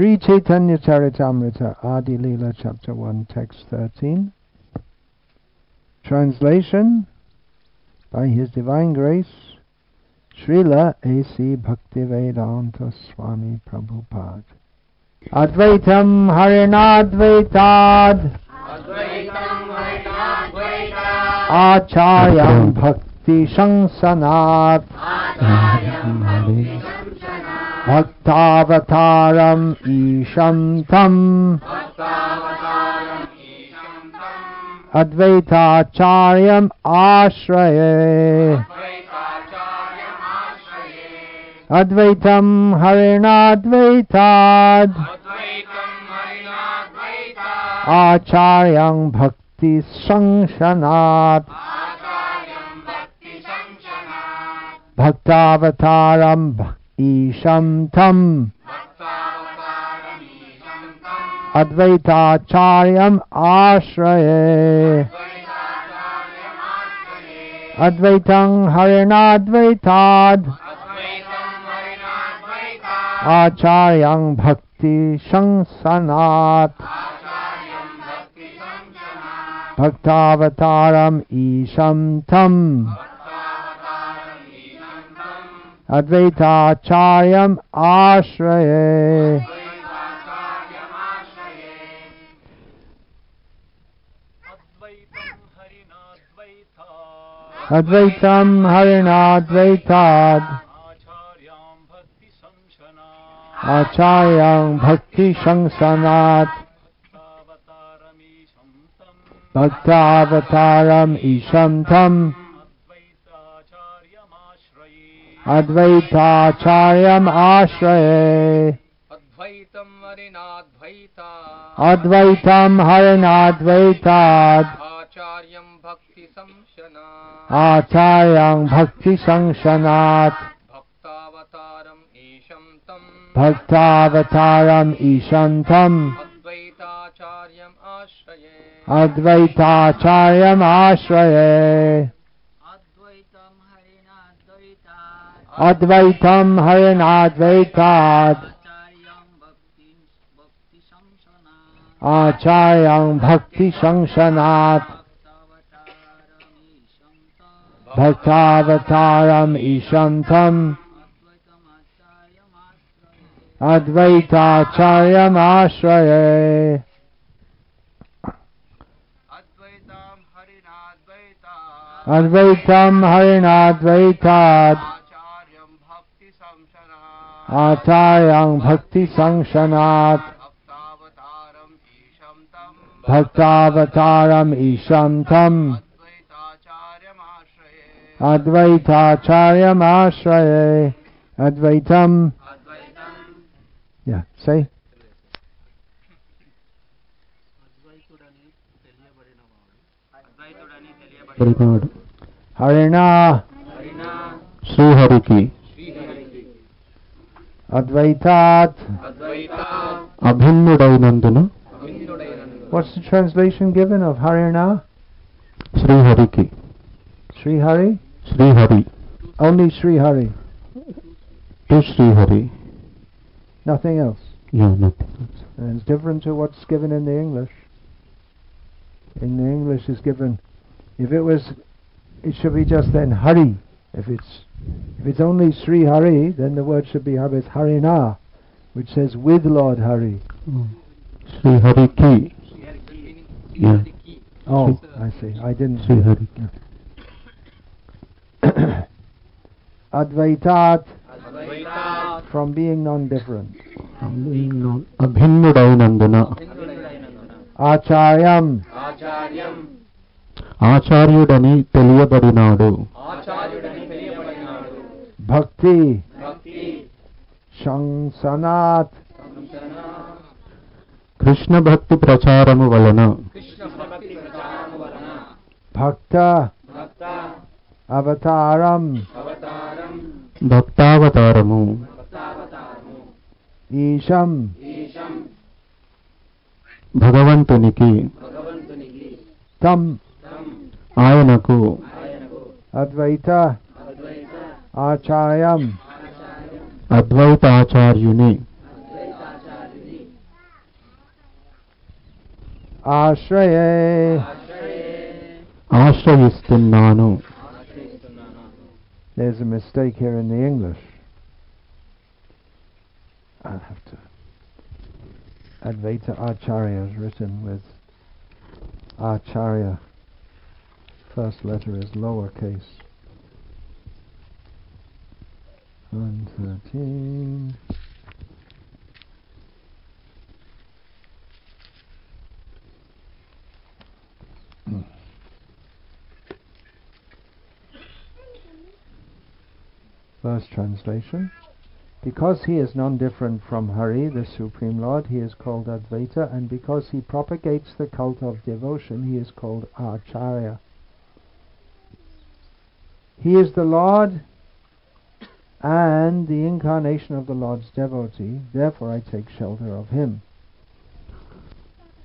Sri Chaitanya Charitamrita, Adi Leela, Chapter 1, Text 13. Translation, by His Divine Grace, Srila A.C. Bhaktivedanta Swami Prabhupada. Advaitam Harinadvaitad Acharyam Bhakti Sangsanat Bhaktavataram Ishantam Advaita Acharyam Ashraye Advaitam Harinadvaitad Acharyam Bhakti Sangsanat Bhaktavataram Ishantam Advaita Acharyam Ashraye Advaitam Harinadvaitad Acharyam Bhakti Sangsanat Bhaktavataram Ishantam Advaita Acharyam Ashraye. Advaitam Harinadvaitad Acharyam Bhakti Sangsanat Bhaktavataram Ishantam Advaita Acharyam Ashraye Advaitam Harinadvaitad Acharyam Bhakti Sangsanat Bhaktavataram Ishantam Advaita Acharyam Ashraye Advaitam Harinadvaitad Acharyam Bhakti Sangsanat Bhaktavataram Ishantam Advaita Acharyam Ashraye Advaitam Harinadvaitad Acharyam Bhakti Sangsanat Bhaktavataram Ishantam Advaita Acharyam Ashraye Advaitam. Yeah, say. Harina Suhariki Advaitat Abhinnudainandana. What's the translation given of Harina? Srihariki. Srihari? Srihari. Only Srihari. To Srihari. Nothing else? No, nothing else. And it's different to what's given in the English. In the English is given, if it was, it should be just then Hari. If it's only Sri Hari, then the word should be Harina, which says with Lord Hari. Sri Hari Ki. Yeah. Oh, I see. I didn't see Hari Ki. Advaitat, from being non-different. From being non. Abhinnudainandana. Acharyam. Acharyudani teliyabarinadu. Bhakti. Sangsanat. Krishna Bhakti Pracharamu Valana. Bhakta. Avataram. Bhaktavataram. Isham. Bhagavantuniki. Tam. Ayanaku. Advaita. Acharyam. Advaita Acharyuni. Ashraye Ashrayistunnanu. There's a mistake here in the English. I'll have to. Advaita Acharya is written with Acharya. First letter is lowercase. 113. First translation. Because he is non-different from Hari, the Supreme Lord, he is called Advaita, and because he propagates the cult of devotion, he is called Acharya. He is the Lord and the incarnation of the Lord's devotee, therefore I take shelter of him.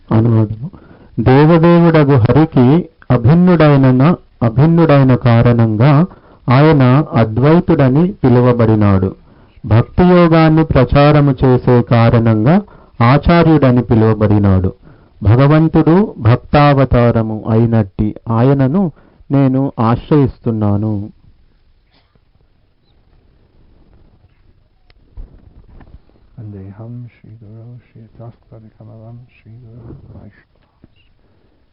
Anuvadamu Devadevudagu Hariki abhinnudaina karananga ayana advaitudani piluvabarinaadu. Bhakti yogaanni pracharamu chese karananga acharyudani piluvabarinaadu. Bhagavantudu bhaktavataramu ainatti ayananu nenu ashrayistunnaanu. Andeham Shri Guru Shri Tathpada Kamalam Shri Guru Vaishnava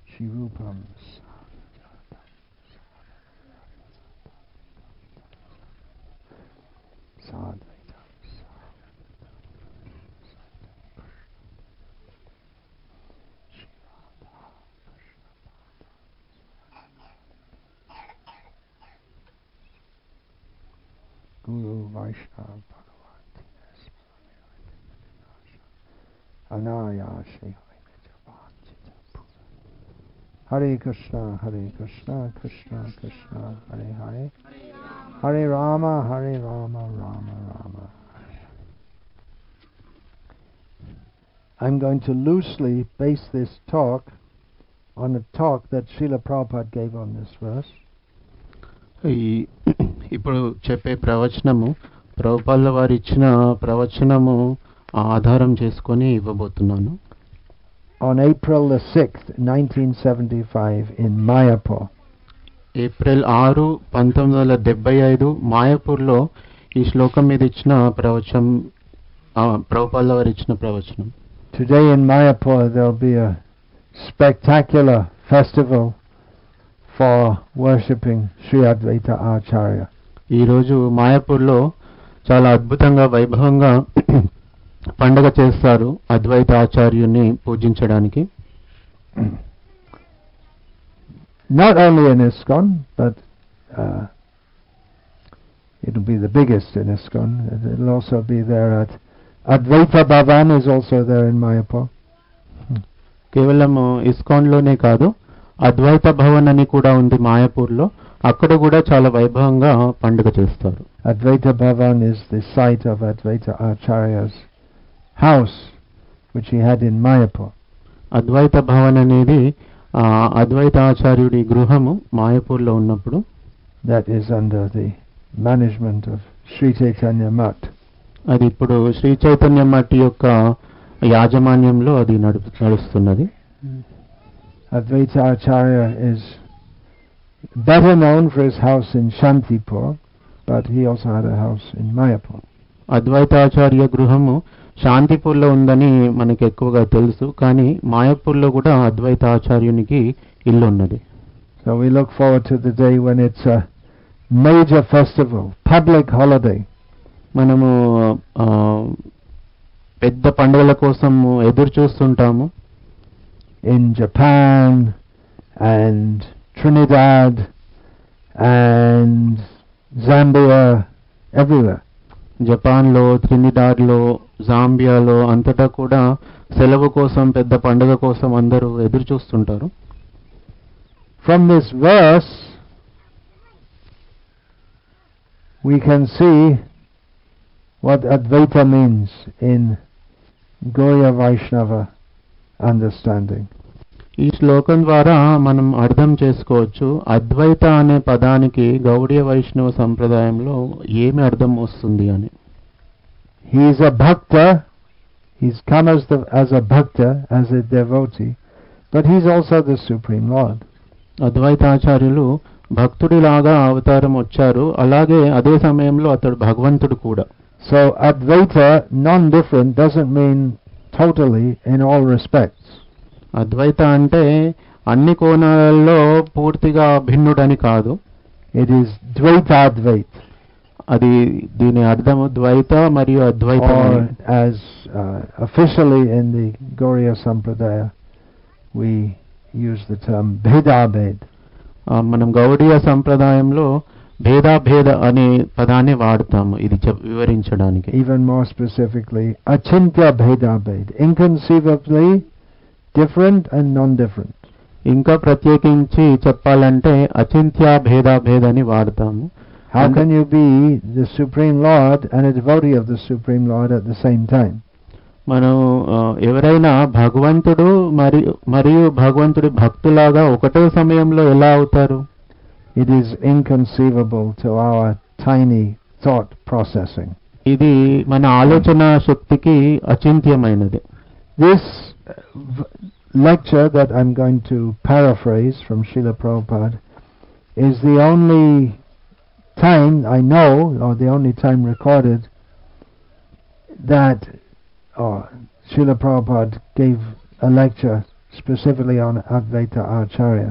Shri Rupam Sadvaitam Sadvaitam Guru Vaishnava Anaya Shri Hare Krishna, Hare Krishna, Krishna Krishna, Hare Hare, Hare Rama, Hare Rama, Rama Rama. I'm going to loosely base this talk on a talk that Srila Prabhupada gave on this verse. Ippudu cheppe pravachanamu, Prabhupada varu ichina pravachanamu ఆధారం చేసుకొని ఇవ్వబోతున్నాను. On April the 6th, 1975 in Mayapur. April 6 1975 మాయాపూర్లో ఈ శ్లోకం మీద ఇచ్చిన ప్రవచనం ప్రభుపాల వారు ఇచ్చిన ప్రవచనం. Today in Mayapur there will be a spectacular festival for worshipping Sri Advaita Acharya. ఈ రోజు మాయాపూర్లో చాలా అద్భుతంగా వైభవంగా పండగ చేస్తారు అద్వైత ఆచార్యుని పూజించడానికి. Not only in ISKCON, but it will be the biggest in ISKCON. It will also be there at Advaita Bhavan is also there in Mayapur. కేవలం ఇస్కాన్లోనే కాదు అద్వైత భవన్ అని కూడా ఉంది మాయాపూర్లో. అక్కడ కూడా చాలా వైభవంగా పండుగ చేస్తారు. Advaita Bhavan is the site of Advaita Acharya's house which he had in Mayapur. Advaita Bhavan anedi Advaita Acharyudi gruhamu Mayapurlo unnappudu. That is under the management of Sri Chaitanya Math. Adi ippudu Sri Chaitanya Math yokka yajamanyamlo adi nadustunnadi. Advaita Acharya is better known for his house in Shantipur, but he also had a house in Mayapur. Advaita Acharya gruhamu శాంతిపూర్లో ఉందని మనకి ఎక్కువగా తెలుసు, కానీ మాయాపూర్లో కూడా అద్వైత ఆచార్యునికి ఇల్లు ఉన్నది. So we look forward to the day when it's a major festival, public holiday. మనము పెద్ద పండుగల కోసం ఎదురు చూస్తుంటాము. In Japan and Trinidad and Zambia, everywhere. జపాన్లో, త్రినిడాడ్లో, జాంబియాలో అంతటా కూడా సెలవు కోసం పెద్ద పండుగ కోసం అందరూ ఎదురు చూస్తుంటారు. From this verse we can see what Advaita means in Gaudiya Vaishnava understanding. ఈ శ్లోకం ద్వారా మనం అర్థం చేసుకోవచ్చు అద్వైత అనే పదానికి గౌడీయ వైష్ణవ సంప్రదాయంలో ఏమి అర్థం వస్తుంది అని. He is a bhakta, he's come as a bhakta, as a devotee, But he is also the Supreme Lord. Advaita Acharyalu Bhaktudilaga avataram vacharu alage ade samayamlo atadu Bhagavantudu kuda. So Advaita, non-different, doesn't mean totally in all respects. Advaita ante anni konalallo poortiga bhinnudani kaadu. It is Dvaita Advait. Adi dini ardhamu Dvaita mariyu Advaita. Or as officially in the Gaudiya Sampradaya we use the term Bheda Bhed. మనం గౌడీయ సంప్రదాయంలో భేదాభేద అనే పదాన్ని వాడతాము ఇది వివరించడానికి. Even more specifically అచింత్య భేదాభేద, inconceivably different and non different. ఇంకా ప్రత్యేకించి చెప్పాలంటే అచింత్య భేదాభేద అని వాడతాము. How can you be the supreme lord and a devotee of the supreme lord at the same time? మనం ఎవరైనా భగవంతుడు మరియు భగవంతుడి భక్తులాగా ఒకటే సమయంలో ఎలా అవుతారు? It is inconceivable to our tiny thought processing. ఇది మన ఆలోచన శక్తికి అచింత్యమైనది. This lecture that I'm going to paraphrase from Srila Prabhupad is the only time I know or the only time recorded that Srila Prabhupada gave a lecture specifically on Advaita Acharya.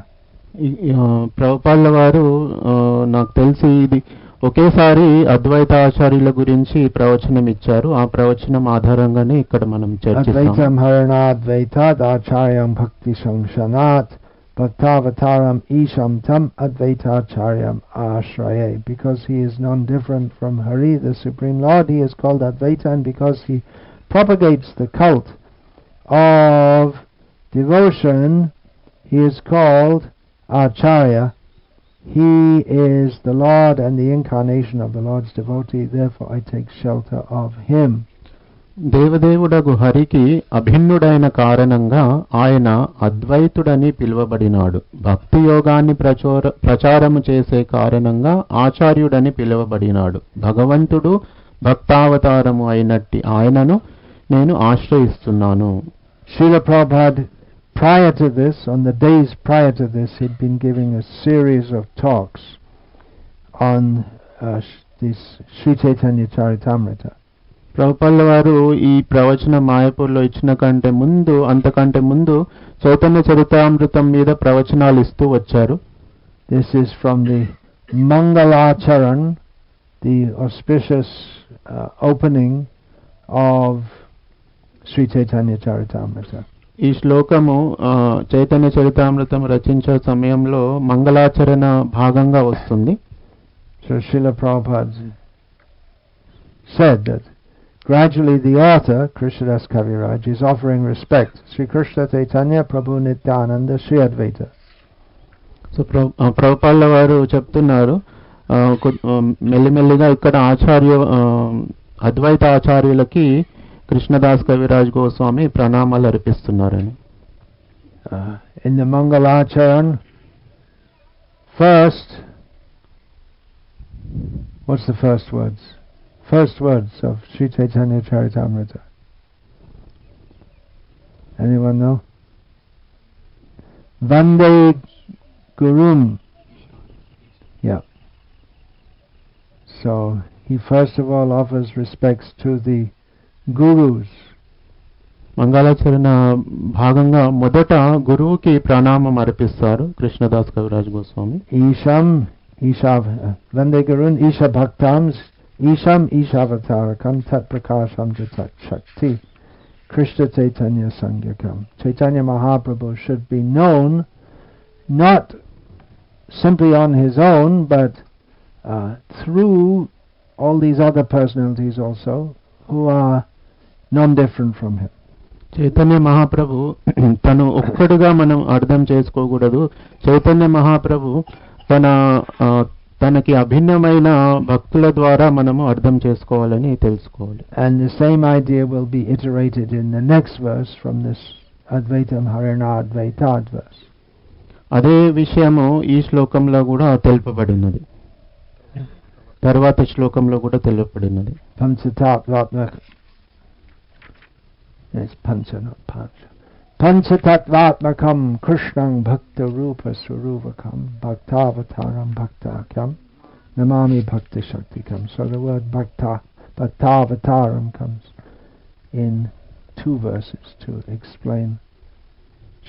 Prabhupada varu naaku telisi idi oke sari Advaita Acharya gurinchi pravachanam icharu. Aa pravachanam aadharangane ikkada manam charchistamu. Advaitam harana advaitad acharyam bhakti samshanat bhaktavataram isham tam Advaita Acharyam ashraye. Because he is non different from Hari the Supreme Lord, he is called Advaita, and because he propagates the cult of devotion, he is called Acharya. He is the Lord and the incarnation of the Lord's devotee, therefore I take shelter of him. Devadevudagu Hariki abhinnudaina karananga ayana advaitudani pilvabadinadu. Bhakti yogaanni pracharamu chese karananga acharyudani pilvabadinadu. Bhagavantudu bhaktavataram ainatti ayananu నేను ఆశ్రయిస్తున్నాను. Srila Prabhupada, prior to this, on the days prior to this, he'd been giving a series of talks on this Sri Chaitanya Charitamrita. Prabhupada varu ee pravachana Mayapur lo ichina kante mundu antakante mundu Chaitanya Charitamritam meeda pravachanalu istu vacharu. This is from the Mangalacharan, the auspicious opening of Sri Chaitanya Charitamrita. ఈ శ్లోకము చైతన్య చరితామృతం రచించే సమయంలో మంగళాచరణ భాగంగా వస్తుంది. So Srila Prabhupada said that gradually the author, Krishna Das Kaviraj, is offering respect. Sri Krishna Chaitanya Prabhu Nityananda Sri Advaita. So ప్రభుపాల వారు చెప్తున్నారు మెల్లిమెల్లిగా ఇక్కడ ఆచార్య అద్వైత ఆచార్యులకి కృష్ణదాస్ కవిరాజ్ గోస్వామి ప్రణామాలు అర్పిస్తున్నారని. In the mangalacharana first what's the first words of Shri Chaitanya Charitamrita? Anyone know? వందే గురుం. Yeah. So he first of all offers respects to the gurus. మంగళాచరణ భాగంగా మొదట గురువుకి ప్రణామం అర్పిస్తారు కృష్ణదాస్ కవిరాజ్ గోస్వామి. ఈశం ఈశా వందే గురున్ ఈశా భక్తాం ఈశం ఈశావతారకం తత్ ప్రకాశం చ తత్ శక్తి Krishna Chaitanya సంజ్ఞకం. Chaitanya Mahaprabhu should be known not simply on his own but through all these other personalities also who are non-different from him. Chaitanya Mahaprabhu తను ఒక్కడుగా మనం అర్థం చేసుకోకూడదు. చైతన్య మహాప్రభు తనకి అభిన్నమైన భక్తుల ద్వారా మనము అర్థం చేసుకోవాలని తెలుసుకోవాలి. And the same idea will be iterated in the next verse from this Advaitam Harana Advaitad verse. అదే విషయము ఈ శ్లోకంలో కూడా తెలుపబడినది, తర్వాత శ్లోకంలో కూడా తెలుపబడినది. పంచ Panchatattvatmakam Krishnang Bhakta Rupa Suruvakam Bhaktavataram Bhaktakyam Namami Bhakti Shaktikam. So the word Bhakta, Bhaktavataram, comes in two verses to explain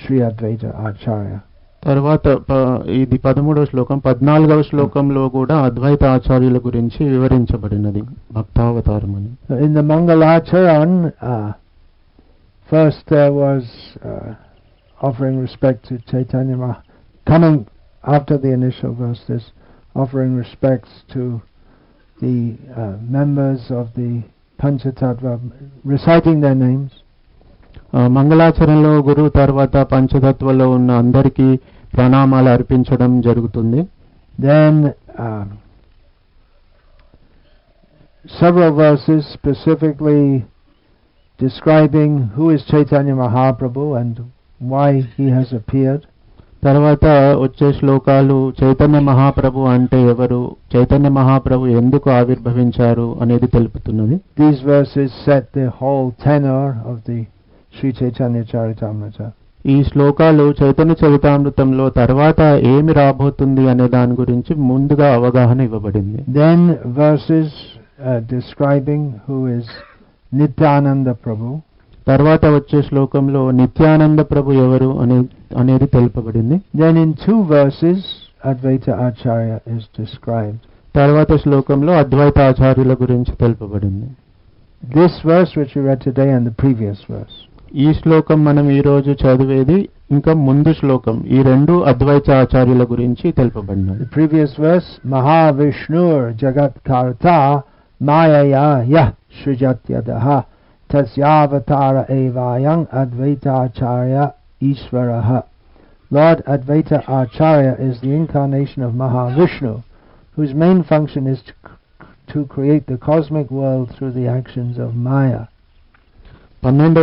Sri Advaita Acharya. Tarvata idi 13వ శ్లోకం 14వ శ్లోకంలో కూడా అద్వైత ఆచార్యుల గురించి వివరించబడినది భక్తావతారం అని. In the Mangalacharan first there was offering respect to Chaitanya Mahaprabhu. Coming after the initial verse, this offering respects to the members of the Panchatattva, reciting their names. మంగళాచరణలో గురువు తర్వాత పంచతత్వలో ఉన్న అందరికీ ప్రణామాలు అర్పించడం జరుగుతుంది. Then several verses specifically describing who is Chaitanya Mahaprabhu and why he has appeared. తర్వాత వచ్చే శ్లోకాలు చైతన్య మహాప్రభు అంటే ఎవరు, చైతన్య మహాప్రభు ఎందుకు ఆవిర్భవించారు అనేది తెలుపుతున్నది. These verses set the whole tenor of the Sri Chaitanya Charitamrita. ఈ శ్లోకాలు చైతన్య చరితామృతంలో తర్వాత ఏమి రాబోతుంది అనే దాని గురించి ముందుగా అవగాహన ఇవ్వబడింది. Then verses describing who is Nityananda Prabhu. తర్వాత వచ్చే శ్లోకంలో నిత్యానంద ప్రభు ఎవరు అనేది తెలుపబడింది. Then in two verses Advaita Acharya is described. తర్వాత శ్లోకంలో అద్వైత ఆచార్యుల గురించి తెలుపబడింది. This verse which we read today and the previous verse. ఈ శ్లోకం మనం ఈ రోజు చదివేది ఇంకా ముందు శ్లోకం, ఈ రెండు అద్వైత ఆచార్యుల గురించి తెలుపబడినది. ప్రీవియస్ వర్స్ మహావిష్ణుర్ జగత్కర్త మాయయా యః సృజత్యదః తస్యావతార ఏవాయం Advaitacharya ఈశ్వరః. Lord Advaita Acharya is the incarnation of Mahavishnu, whose main function is to create the cosmic world through the actions of Maya. 12వ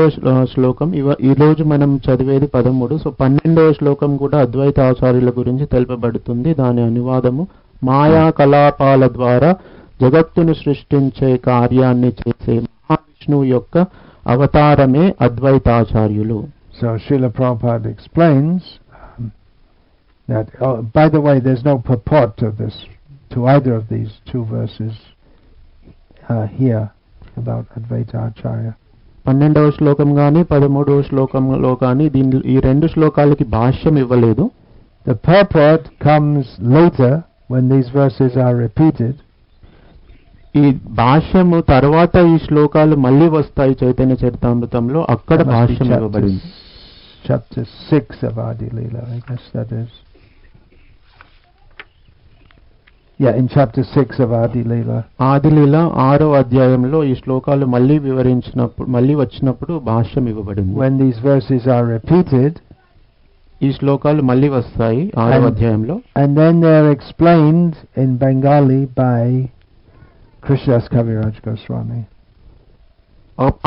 శ్లోకం ఈ రోజు మనం చదివేది 13. సో 12వ శ్లోకం కూడా అద్వైత ఆచార్యుల గురించి తెలుపబడుతుంది. దాని అనువాదము మాయా కలాపాల ద్వారా జగత్తును సృష్టించే కార్యాన్ని చేసే మహావిష్ణువు యొక్క అవతారమే అద్వైతాచార్యులు. So Srila Prabhupada explains that, by the way, there's no purport to this, to either of these two verses here about Advaita Acharya. 12వ శ్లోకం గాని 13వ శ్లోకంలో గాని దీని ఈ రెండు శ్లోకాలకి భాష్యం ఇవ్వలేదు. The purport comes later when these verses are repeated. ఈ భాష్యము తర్వాత ఈ శ్లోకాలు మళ్ళీ వస్తాయి చైతన్య చరితామృతంలో, అక్కడ భాష్యం ఇవ్వబడింది. Chapter 6 of Adilila, I guess that is. Yeah, in chapter 6 of Adilila 6వ అధ్యాయంలో ఈ శ్లోకాలు మళ్ళీ వచ్చినప్పుడు భాష్యం ఇవ్వబడింది. When these verses are repeated, ఈ శ్లోకాలు మళ్ళీ వస్తాయి 6వ అధ్యాయంలో. And then they are explained in Bengali by Krishna Das Kaviraj Goswami.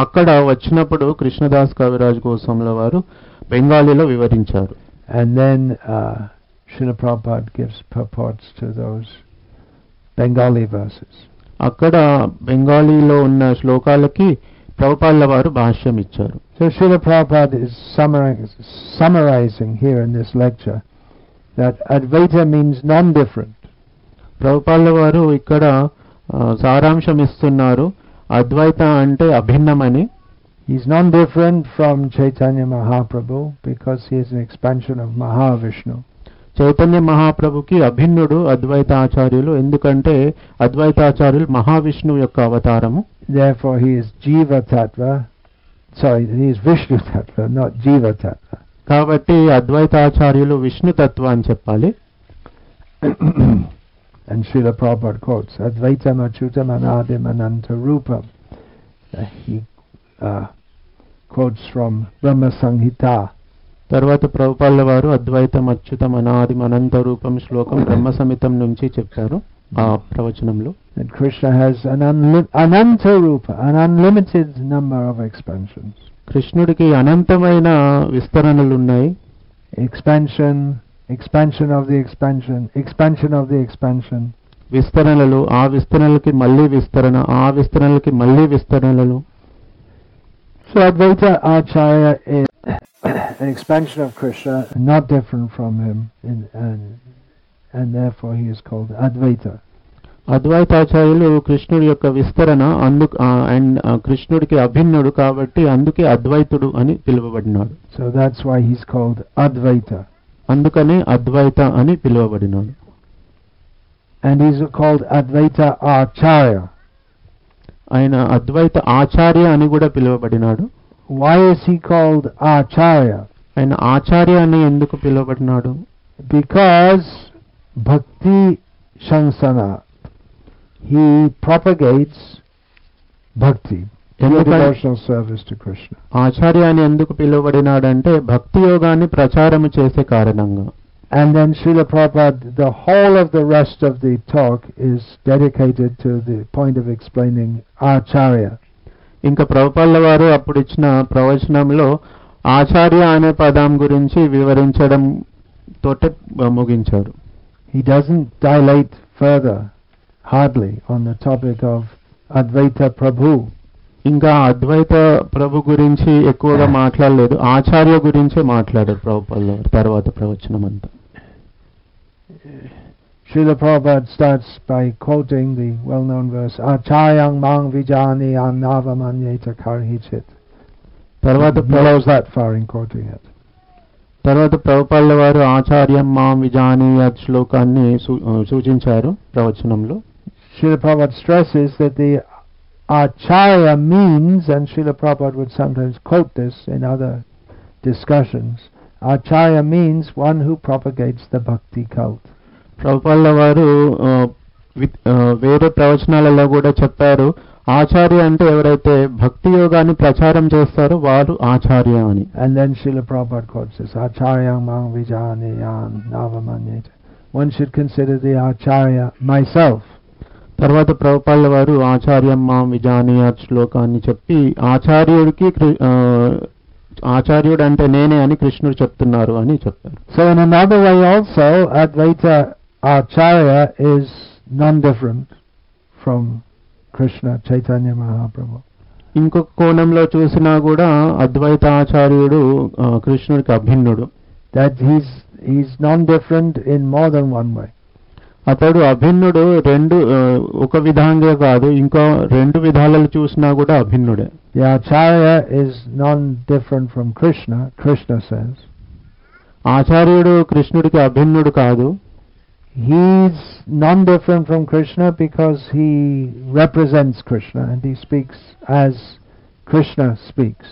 అక్కడ వచ్చినప్పుడు కృష్ణదాస్ కవిరాజ్ గోస్వాముల వారు బెంగాలీలో వివరించారు. And then Srila Prabhupada gives purports to those Bengali verses. అక్కడ బెంగాలీలో ఉన్న శ్లోకాలకి ప్రభుపాల వారు భాష్యం ఇచ్చారు. So Srila Prabhupada is summarizing here in this lecture that Advaita means non-different. ప్రభుపాల వారు ఇక్కడ సారాంశం ఇస్తున్నారు అద్వైత అంటే అభిన్నమని. He is non-different from Chaitanya Mahaprabhu because he is an expansion of Mahavishnu. Chaitanya మహాప్రభుకి అభిన్నుడు అద్వైత ఆచార్యులు, ఎందుకంటే అద్వైతాచార్యులు మహావిష్ణువు యొక్క అవతారము. Therefore he is Vishnu Tattva, not Jiva Tattva. కాబట్టి అద్వైతాచార్యులు విష్ణు తత్వ అని చెప్పాలి. And Srila Prabhupada quotes Advaitam Achyutam Anadim Ananta Rupam. He quotes from Brahma Sanghita. తర్వాత ప్రభుపాల వారు అద్వైతం అచ్యుతం అనాది అనంత రూపం శ్లోకం బ్రహ్మ సమితం నుంచి చెప్పారు ఆ ప్రవచనంలో. Krishna has ananta rupa, unlimited number of expansions. కృష్ణుడికి అనంతమైన విస్తరణలు ఉన్నాయి. Expansion of the expansion, expansion of the expansion, విస్తరణలు, ఆ విస్తరణలకి మళ్ళీ విస్తరణ, ఆ విస్తరణలకి మళ్ళీ విస్తరణలు. So Advaita Acharya an expansion of Krishna, not different from him, and therefore he is called Advaita. Advaita Acharya Krishna Yoka Vistarana and Krishna Abhinnudu Kabatti Anduke Advaitudu Ani Pilavabadinadu. So that's why he's called Advaita. Andukane Advaita Ani Pilavabadinadu. And he's called Advaita Acharya. Ayana Advaita Acharya Ani Kuda Pilavabadinadu. Why is he called Acharya? And Acharya Ani Enduku Pilavabadinadu? Because Bhakti Shansana, he propagates bhakti, pure devotional service to Krishna. Acharyani enduku pilavadinadu ante bhakti yogaanni pracharam chese karananga. And then Srila Prabhupada, the whole of the rest of the talk is dedicated to the point of explaining Acharya. Inka Prabhupada varu appudu ichina pravachanamlo Acharya ane padam gurinchi vivarinchadam tote mugincharu. He doesn't dilate further, hardly, on the topic of Advaita Prabhu. Inga Advaita Prabhu gurinchi ekkuvaga maatlaledu. Acharya gurinchi maatladaru Prabhupada tarvata pravachanamanta. Srila Prabhupada starts by quoting the well-known verse, Acharyang mang vijani annavamanyeta karhichit. Tarvata follows that far in quoting it. తర్వాత ప్రభుపాల వారు ఆచార్యం మాం విజాని శ్లోకాన్ని సూచించారు ప్రవచనంలో. Srila Prabhupada stresses that the Acharya means, and Srila Prabhupada would sometimes quote this in other discussions, Acharya means one who propagates the bhakti cult. ప్రభుపాల వారు వేరే ప్రవచనాలలో కూడా చెప్పారు ఆచార్య అంటే ఎవరైతే భక్తి యోగాన్ని ప్రచారం చేస్తారో వారు ఆచార్య అని. And then Srila Prabhupada quotes this, Acharyang mang vijaniyan navamanyet. One should consider the Acharya myself. తర్వాత ప్రభుపాల వారు ఆచార్యం మాం విజానియాత్ శ్లోకాన్ని చెప్పి ఆచార్యుడికి ఆచార్యుడు అంటే నేనే అని కృష్ణుడు చెప్తున్నారు అని చెప్పారు. So in another way also Advaita Acharya is non-different from Krishna Chaitanya Mahaprabhu. ఇంకొక కోణంలో చూసినా కూడా అద్వైత ఆచార్యుడు కృష్ణుడికి అభిన్నుడు. That he's non-different in more than one way. అతడు అభిన్నుడు రెండు ఒక విధంగా కాదు ఇంకో రెండు విధాలలో చూసినా కూడా అభిన్నుడే. The Acharya is non-different from Krishna, Krishna says. ఆచార్యుడు కృష్ణుడికి అభిన్నుడు కాదు. He's non-different from Krishna because he represents Krishna and he speaks as Krishna speaks.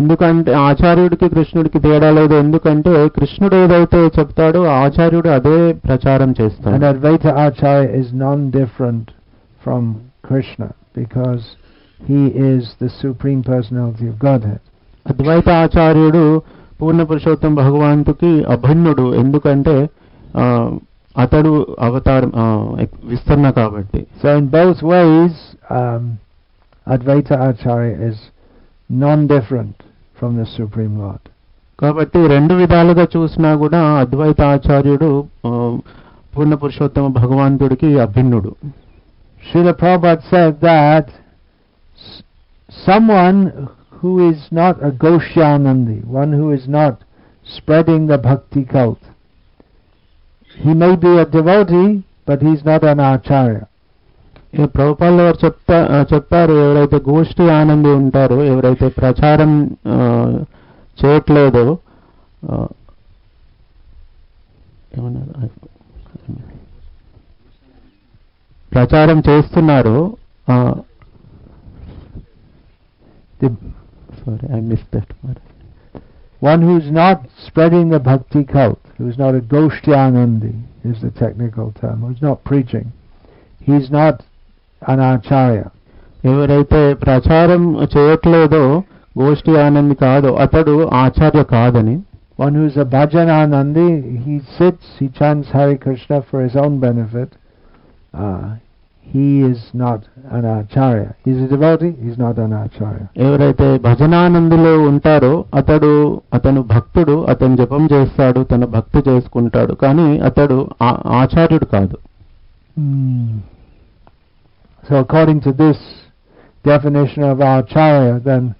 ఎందుకంటే ఆచార్యుడికి కృష్ణుడికి తేడా లేదు, ఎందుకంటే కృష్ణుడు ఏదైతే చెప్తాడో ఆచార్యుడు అదే ప్రచారం చేస్తాడు. And Advaita Acharya is non-different from Krishna because he is the Supreme Personality of Godhead. అద్వైత ఆచార్యుడు పూర్ణ పురుషోత్తం భగవంతుడికి అభిన్నుడు, ఎందుకంటే అతడు అవతారం విస్తరణ కాబట్టి. So in both ways Advaita Acharya is non-different from the Supreme Lord. కాబట్టి రెండు విధాలుగా చూసినా కూడా అద్వైత ఆచార్యుడు పూర్ణ పురుషోత్తమ భగవంతుడికి అభిన్నుడు. Srila Prabhupada said that someone who is not a Goshyanandi, one who is not spreading the bhakti cult, he may be a devotee, but he's not an Acharya. ప్రభుపాల వారు చెప్పారు ఎవరైతే గోష్ఠి ఆనంది ఉంటారో, ఎవరైతే ప్రచారం చేయట్లేదో, ప్రచారం చేస్తున్నారో, sorry I miss that, one who is not spreading the bhakti cult, who is not a Goshyanandi is the technical term, who is not preaching, he is not an Acharya. Evaraithe pracharam cheyatledo Goshyanandi kaado atadu Acharya kaadani. One who is a Bhajananandi, he sits, he chants Hare Krishna for his own benefit, he is not an Acharya. He is a devotee, he is not an Acharya. Evaraithe bhajananandilo untaro atadu atanu bhaktudu atanu japam chestadu tana bhakti cheskuntadu kani atadu acharyudu kaadu. So according to this definition of Acharya, then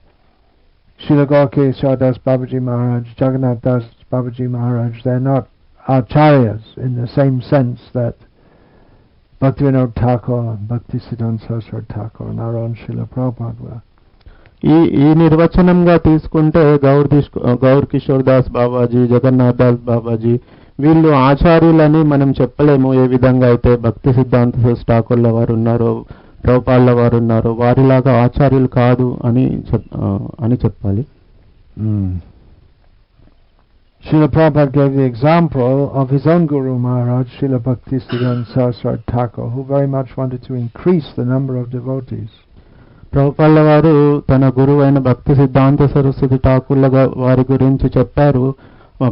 Srila Gaurakishora Dasa Babaji Maharaj, Jagannath Das Babaji Maharaj, they're not acharyas in the same sense that Bhakti Vinoda Thakura, Bhakti Siddhanta Saraswati Thakur and our own Srila Prabhupada were. E nirvachanamga teeskunte Gaurakishora Dasa Babaji, Jagannath Das Babaji, వీళ్ళు ఆచార్యులని మనం చెప్పలేము. ఏ విధంగా అయితే భక్తి సిద్ధాంత ఠాకూర్ల వారు ఉన్నారో, ప్రభుపాళ్ళ వారు ఉన్నారో, వారిలాగా ఆచార్యులు కాదు అని చెప్పాలి. Srila Prabhupada gave the example of his own Guru Maharaj, Srila Bhakti Siddhanta Saraswati Thakur, who very much wanted to increase the number of devotees. ప్రభుపాళ్ళ వారు తన గురువు అయిన భక్తి సిద్ధాంత సరస్వతి ఠాకూర్ల వారి గురించి చెప్పారు.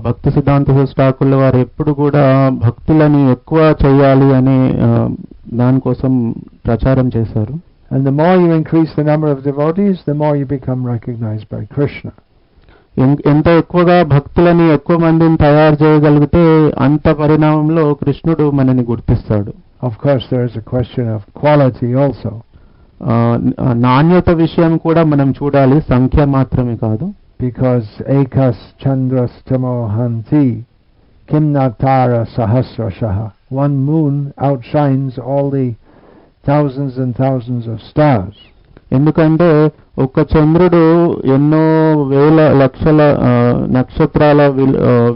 భక్తి సిద్ధాంత ఠాకూర్ల వారు ఎప్పుడు కూడా భక్తులని ఎక్కువ చేయాలి అనే దానికోసం ప్రచారం చేశారు. And the more you increase the number of devotees, the more you become recognized by Krishna. ఎంత ఎక్కువగా భక్తులని ఎక్కువ మందిని తయారు చేయగలిగితే అంత పరిణామంలో కృష్ణుడు మనని గుర్తిస్తాడు. Of course there is a question of quality also. నాణ్యత విషయం కూడా మనం చూడాలి, సంఖ్య మాత్రమే కాదు. Because ekas chandras tamohanti kimnatara sahasrashaha, one moon outshines all the thousands and thousands of stars. Endukante okka chandrudu enno vela lakshala nakshatrala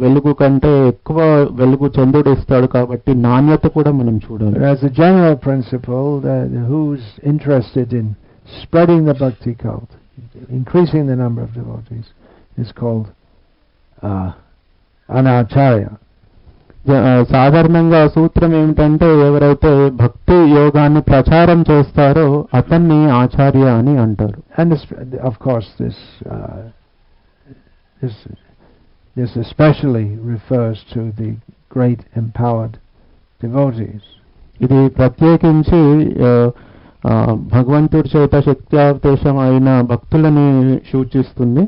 velugu kante ekkuva velugu chandrudu istadu kabatti nanyata kuda manam chudali. As a general principle, who's interested in spreading the bhakti cult, increasing the number of devotees, is called anacharya. సాధారణంగా సూత్రం ఏమిటంటే ఎవరైతే భక్తి యోగాన్ని ప్రచారం చేస్తారో అతన్ని ఆచార్య అని అంటారు. And of course this especially refers to the great empowered devotees. ఇది ప్రత్యేకించి భగవంతుడి చేత శక్త్యావతేశమైన భక్తులని సూచిస్తుంది.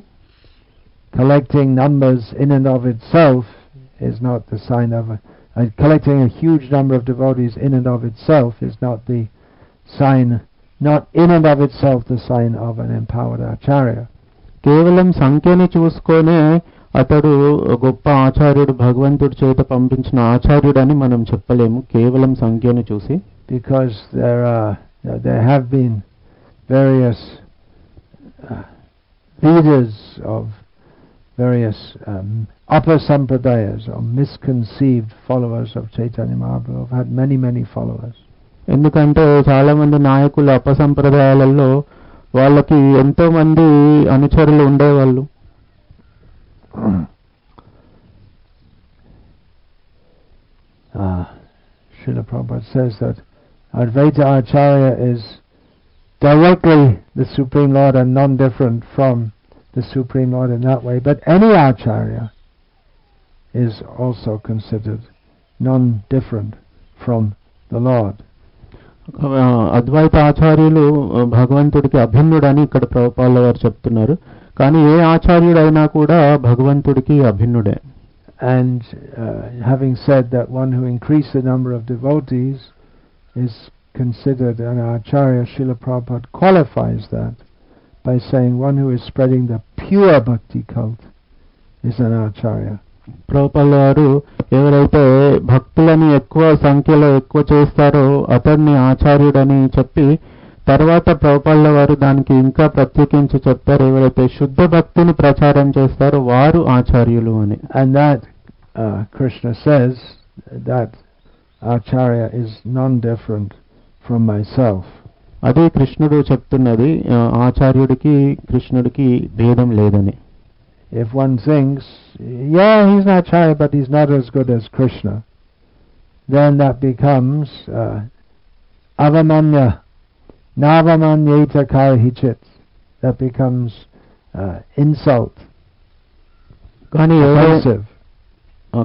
Collecting numbers in and of itself is not the sign of collecting a huge number of devotees in and of itself is not the sign, not in and of itself the sign of an empowered acharya. కేవలం సంఖ్యని చూసుకొనే అతడు గొప్ప ఆచార్యుడు, భగవంతుడి చేత పంపించిన ఆచార్యుడు అని మనం చెప్పలేము కేవలం సంఖ్యని చూసి. Because there have been various leaders of various upper sampradayas or misconceived followers of Chaitanya Mahaprabhu have had many followers. Endukante chaala mandi nayakulu upper sampradayalalo vallaki ento mandi anucharulu unde vallu. Srila Prabhupada says that Advaita Acharya is directly the Supreme Lord and non-different from the Supreme Lord in that way. But any Acharya is also considered non-different from the Lord. Advaita Acharyalu Bhagavantudiki abhinnudani ikkada Prabhupada varu cheptunnaru. Kani ఏ ఆచార్యుడైనా కూడా భగవంతుడికి అభిన్నుడే. And having said that one who increased the number of devotees is considered an acharya, Srila Prabhupada qualifies that by saying one who is spreading the pure bhakti cult is an acharya. Prabhupada evaraithe bhaktulani ekkuva sankhya ekkuva chestaro atanni acharyudani cheppi తర్వాత ప్రభుపాళ్ళ వారు దానికి ఇంకా ప్రత్యేకించి చెప్తారు, ఎవరైతే శుద్ధ భక్తిని ప్రచారం చేస్తారో వారు ఆచార్యులు అని. And that Krishna says that Acharya is non-different from myself. అదే కృష్ణుడు చెప్తున్నది, ఆచార్యుడికి కృష్ణుడికి భేదం లేదని. If one thinks, yeah, he's an Acharya but he's not as good as Krishna, then that becomes avamanya. Navamanyeta karahichit. That becomes insult. Offensive.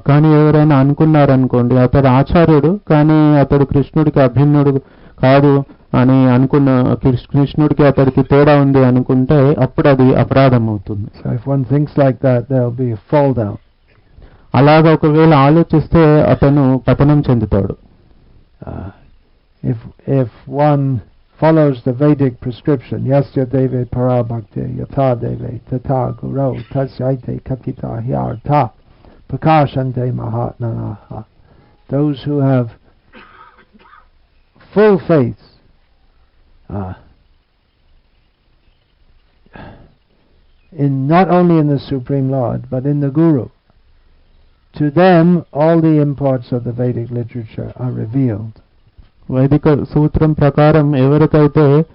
కానీ ఎవరైనా అనుకున్నారనుకోండి, అతడు ఆచార్యుడు కానీ అతడు కృష్ణుడికి అభిన్నుడు కాదు అని అనుకున్న, కృష్ణుడికి అతడికి తేడా ఉంది అనుకుంటే అప్పుడు అది అపరాధం అవుతుంది. So if one thinks like that, there will be a fall down. అలాగా ఒకవేళ ఆలోచిస్తే అతను పతనం చెందుతాడు. If one follows the Vedic prescription, yasya deve para bhakti yatha deve tata guru tasyaite katita hyartha prakashante mahatmanaha. Those who have full faith, in not only in the Supreme Lord but in the Guru, to them all the imports of the Vedic literature are revealed. Vedika sutram prakaram evarakaithe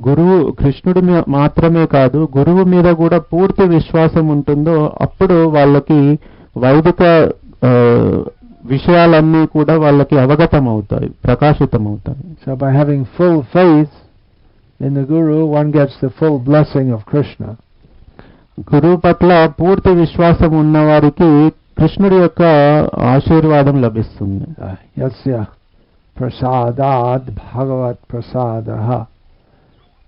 guru krishnudu maatrame kaadu guruvu meeda kuda poorthi vishwasam untundo appudu vallaki vaidika vishayalanni kuda vallaki avagatam avutayi prakashitam avutayi. So by having full faith in the Guru, one gets the full blessing of Krishna. Guru patla poorthi vishwasam unna variki krishnudu yokka aashirvadam labhistundi. Yasya prasadad bhagavat prasadaha.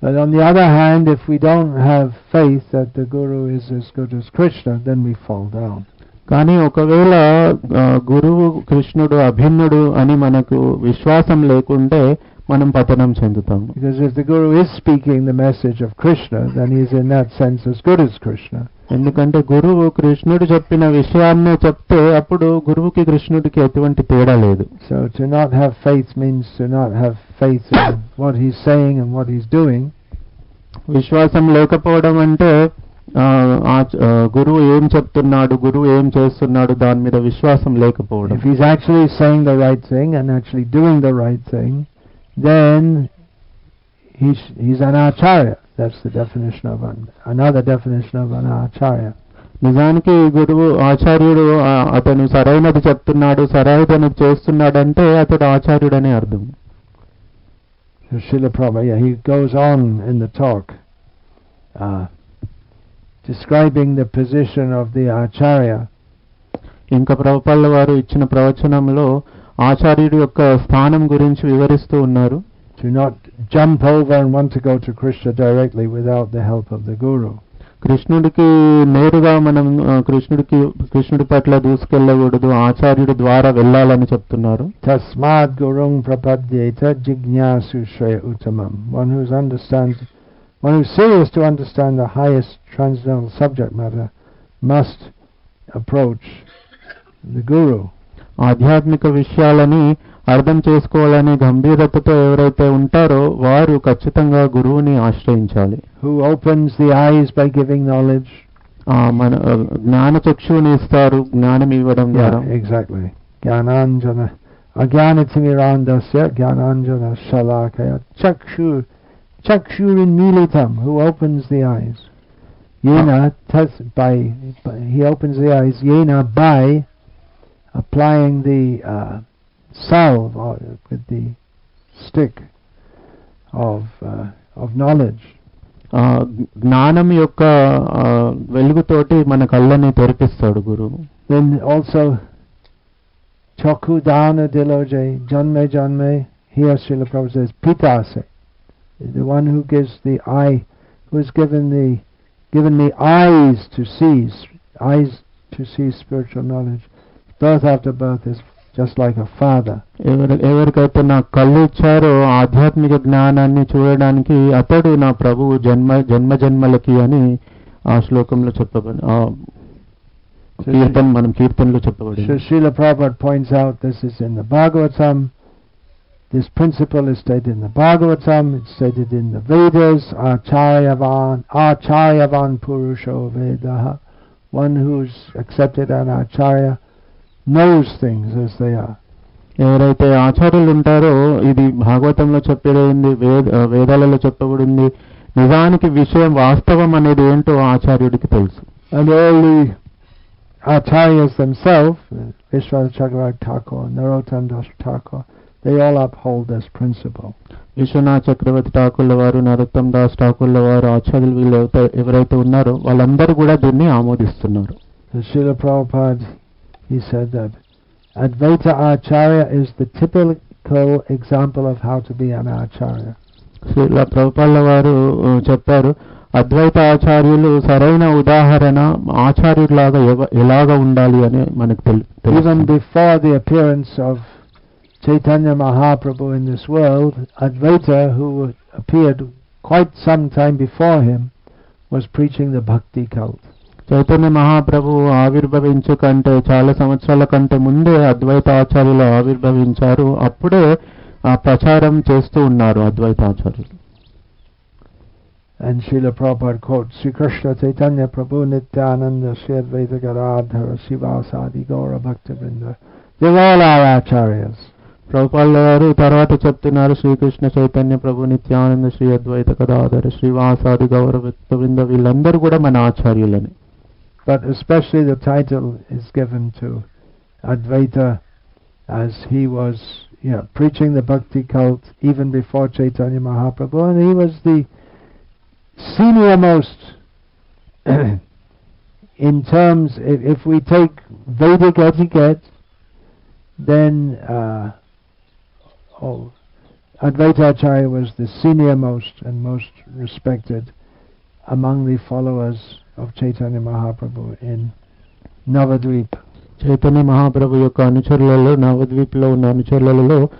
But on the other hand, if we don't have faith that the Guru is as good as Krishna, then we fall down. Kani okavela guru krishnudu abhinnudu ani manaku vishwasam lekunde manam patanam chendutam. Because if the Guru is speaking the message of Krishna, then he is in that sense as good as Krishna. ఎందుకంటే గురువు కృష్ణుడు చెప్పిన విషయాన్ని చెప్తే అప్పుడు గురువుకి కృష్ణుడికి ఎటువంటి తేడా లేదు. So to not have faith means to not have faith in what he's saying and what he's doing. విశ్వాసం లేకపోవడం అంటే గురువు ఏం చెప్తున్నాడు, గురువు ఏం చేస్తున్నాడు దాని మీద విశ్వాసం లేకపోవడం. If he's actually saying the right thing and actually doing the right thing, then he's an acharya. That's the definition of another definition of an acharya. నిజానికి గురువు ఆచార్యుడు అతను సరైనది చెప్తున్నాడు, సరైనది చేస్తున్నాడు అంటే అతడు ఆచార్యుడు అనే అర్థం. Srila Prabhupada, he goes on in the talk describing the position of the acharya. ఇంకా ప్రభుపాల వారు ఇచ్చిన ప్రవచనంలో ఆచార్యుడి యొక్క స్థానం గురించి వివరిస్తూ ఉన్నారు. Do not jump over and want to go to Krishna directly without the help of the Guru. కృష్ణుడికి నేరుగా మనం కృష్ణుడి పట్ల దూసుకెళ్ళకూడదు, ఆచార్యుడి ద్వారా వెళ్ళాలని చెప్తున్నారు. తస్మాత్ గురుం ప్రపద్యేత జిజ్ఞాసు శ్రేయ ఉత్తమం. One who is serious to understand the highest transcendental subject matter must approach the Guru. ఆధ్యాత్మిక విషయాలని అర్థం చేసుకోవాలని గంభీరతతో ఎవరైతే ఉంటారో వారు ఖచ్చితంగా గురువుని ఆశ్రయించాలి. Who opens the eyes by giving knowledge. మన జ్ఞాన చక్షువుని ఇస్తారు జ్ఞానం ఇవ్వడం ద్వారా. ఎగ్జాక్ట్లీ జ్ఞానాంజన అజ్ఞానతిమిరాంధస్య జ్ఞానాంజన శలాకయ చక్షురిన్మీలితం. హూ ఓపెన్స్ ది ఐస్ యేన తస్ by he opens the eyes యేన by applying the salve with the stick of knowledge. Gnanam yokka velugu toti mana kallani teripistadu guru. Then also chakku dana diloje janme janme, here Srila Prabhupada says pitase, the one who gives the eye, who has given me eyes to see spiritual knowledge. Birth after birth is just like a father. ఎవరికైతే నా కళ్ళు ఇచ్చారో ఆధ్యాత్మిక జ్ఞానాన్ని చూడడానికి అతడు నా ప్రభువు జన్మలకి అని ఆ శ్లోకంలో చెప్పబడి మనం కీర్తనలో చెప్పబడి. Srila Prabhupada points out this is in the Bhagavatam. This principle is stated in the Bhagavatam, it's stated in the Vedas. Acharyavan purusho vedaha. One who's accepted an acharya knows things as they are. ఎవరైతే ఆచార్యులు ఉంటారో ఇది భాగవతంలో చెప్పబడింది, వేదాలలో చెప్పబడింది. నిజానికి విషయం వాస్తవం అనేది ఏంటో ఆచార్యుడికి తెలుసు. And all the acharyas themselves, Vishwanatha Chakravarti Thakur, Narottama Dasa Thakur, they all uphold this principle. Viswanatha చక్రవర్తి ఠాకూర్ల వారు, నరోత్తమ దాస్ ఠాకూర్ల వారు, ఆచార్యులు వీళ్ళు ఎవరైతే ఉన్నారో వాళ్ళందరూ కూడా దీన్ని ఆమోదిస్తున్నారు. Srila Prabhupada, he said that Advaita Acharya is the typical example of how to be an Acharya. Srila Prabhupada varu chepparu Advaita Acharyalu saraina udaharana Acharyulaga elaga undali ani manaku telustu. Even before the appearance of Chaitanya Mahaprabhu in this world, Advaita, who appeared quite some time before him, was preaching the bhakti cult. Chaitanya Mahaprabhu avirbavinchu kante chala samvatsarala kante munde Advaita Acharyalu avirbavincharu. Appude pracharam chestu unnaru Advaita Acharyalu. And Srila Prabhupada quotes Sri Krishna Chaitanya Prabhu Nityananda Sri Advaita Gadadhara Srivasa Adi Gaura Bhaktivinoda. They're all our Acharyas. Prabhupada Tarvata Cheptunnaru Sri Krishna Chaitanya Prabhu Nityananda Sri Advaita Gadadhara Srivasa Adi Gaura Bhaktivinoda villandaru kuda mana Acharyulane. But especially the title is given to Advaita, as he was preaching the bhakti cult even before Chaitanya Mahaprabhu, and he was the senior most in terms, if we take Vedic etiquette, then Advaita Acharya was the senior most and most respected among the followers of Chaitanya Mahaprabhu in Navadvip. Chaitanya Mahaprabhu yokka anucharulalo, Navadvip lo unna anucharulalo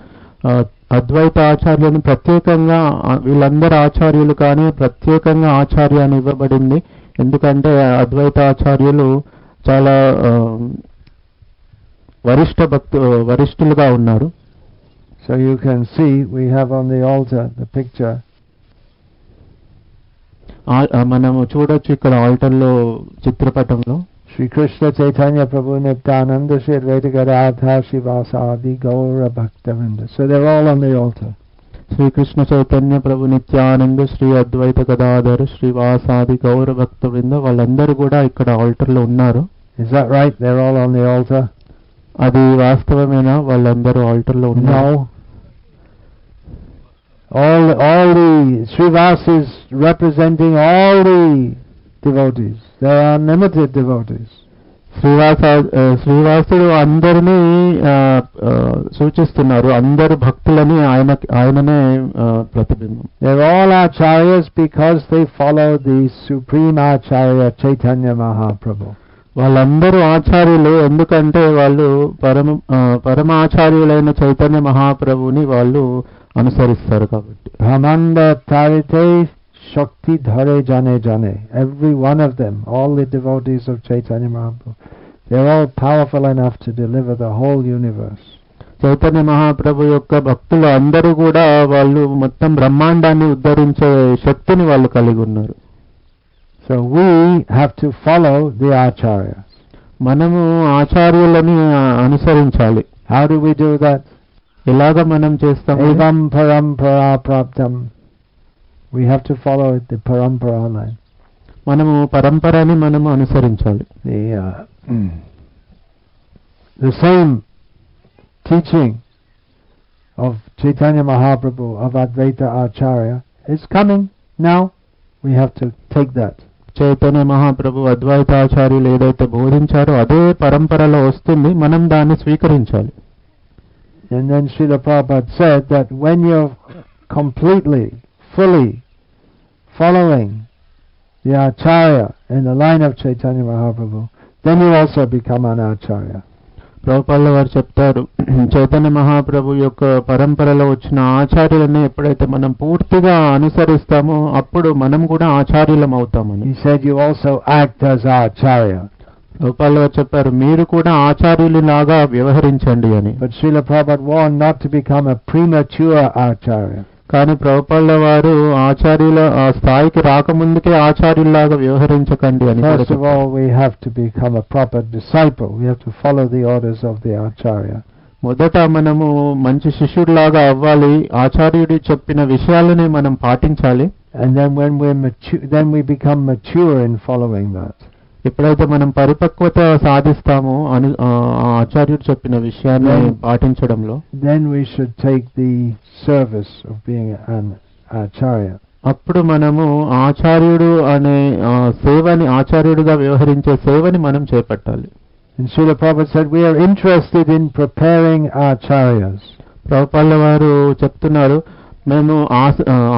Advaita Acharyanu pratyekanga villandara acharyulu kaani pratyekanga acharya ani ivvabadindi. Endukante Advaita Acharyalu chala varishta bhakti varistuluga unnaru. So you can see we have on the altar the picture. మనము చూడొచ్చు ఇక్కడ ఆల్టర్లో చిత్రపటంలో శ్రీకృష్ణ చైతన్య ప్రభు నిత్యానంద శ్రీ అద్వైత గదాధర శ్రీవాసాది గౌర భక్తవృంద. So they are all on the altar. Sri Krishna Chaitanya Prabhu Nityananda Sri Advaita Gadadhara శ్రీవాసాది గౌర భక్తవృంద వాళ్ళందరూ కూడా ఇక్కడ ఆల్టర్లో ఉన్నారు. Is that right? They're all on the altar. అది వాస్తవమేనా? వాళ్ళందరూ ఆల్టర్లో ఉన్నారు. All the Srivasas representing all the devotees. They are unlimited devotees. Srivasalu andarni suchistunaru, andaru bhaktulani ayanane pratibindam. They are all acharyas because they follow the Supreme Acharya Chaitanya Mahaprabhu. వాళ్ళందరూ ఆచార్యులు ఎందుకంటే వాళ్ళు పరమాచార్యులైన చైతన్య మహాప్రభుని వాళ్ళు అనుసరిస్తారు కాబట్టి. బ్రహ్మాండ తారితే శక్తి ధరే జానే జానే. Every one of them, all the devotees of Chaitanya Mahaprabhu, they are all powerful enough to deliver the whole universe. Chaitanya Mahaprabhu యొక్క భక్తులు అందరూ కూడా వాళ్ళు మొత్తం బ్రహ్మాండాన్ని ఉద్ధరించే శక్తిని వాళ్ళు కలిగి ఉన్నారు. So we have to follow the acharyas. మనము ఆచార్యులని అనుసరించాలి. How do we do that? ఎలాగ మనం చేస్తాం? ఏవం పరంపరా ప్రాప్తం. We have to follow the parampara line. మనము పరంపరని మనము అనుసరించాలి. The same teaching of Chaitanya Mahaprabhu, of Advaita Acharya, is coming now. We have to take that. Chaitanya Mahaprabhu అద్వైత ఆచార్యులు ఏదైతే బోధించారో అదే పరంపరలో వస్తుంది. మనం దాన్ని స్వీకరించాలి. And then Srila Prabhupada said that when you're completely, fully following the Acharya in the line of Chaitanya Mahaprabhu, then you also become an Acharya. ప్రభుపాల వారు చెప్తారు చైతన్య మహాప్రభు యొక్క పరంపరలో వచ్చిన ఆచార్యులని ఎప్పుడైతే మనం పూర్తిగా అనుసరిస్తామో అప్పుడు మనం కూడా ఆచార్యులం అవుతామని. He said you also act as acharya. ప్రభుపాల వారు చెప్పారు మీరు కూడా ఆచార్యులులాగా వ్యవహరించండి అని. But Srila Prabhupada warned not to become a premature acharya. కానీ ప్రభుపాల వారు ఆచార్యుల ఆ స్థాయికి రాకముందుకే ఆచార్యులాగా వ్యవహరించకండి అని. First of all, we have to become a proper disciple. We have to follow the orders of the acharya. మొదట మనము మంచి శిష్యుడిలాగా అవ్వాలి. ఆచార్యుడు చెప్పిన విషయాలను మనం పాటించాలి. And then when we're mature, then we become mature in following that. ఎప్పుడైతే మనం పరిపక్వత సాధిస్తామో ఆచార్యుడు చెప్పిన విషయాన్ని పాటించడంలో, then we should take the service of being an acharya. అప్పుడు మనము ఆచార్యుడు అనే సేవని, ఆచార్యుడిగా వ్యవహరించే సేవని మనం చేపట్టాలి. Srila Prabhupada said we are interested in preparing acharyas. ప్రభుపాల వారు చెప్తున్నారు మేము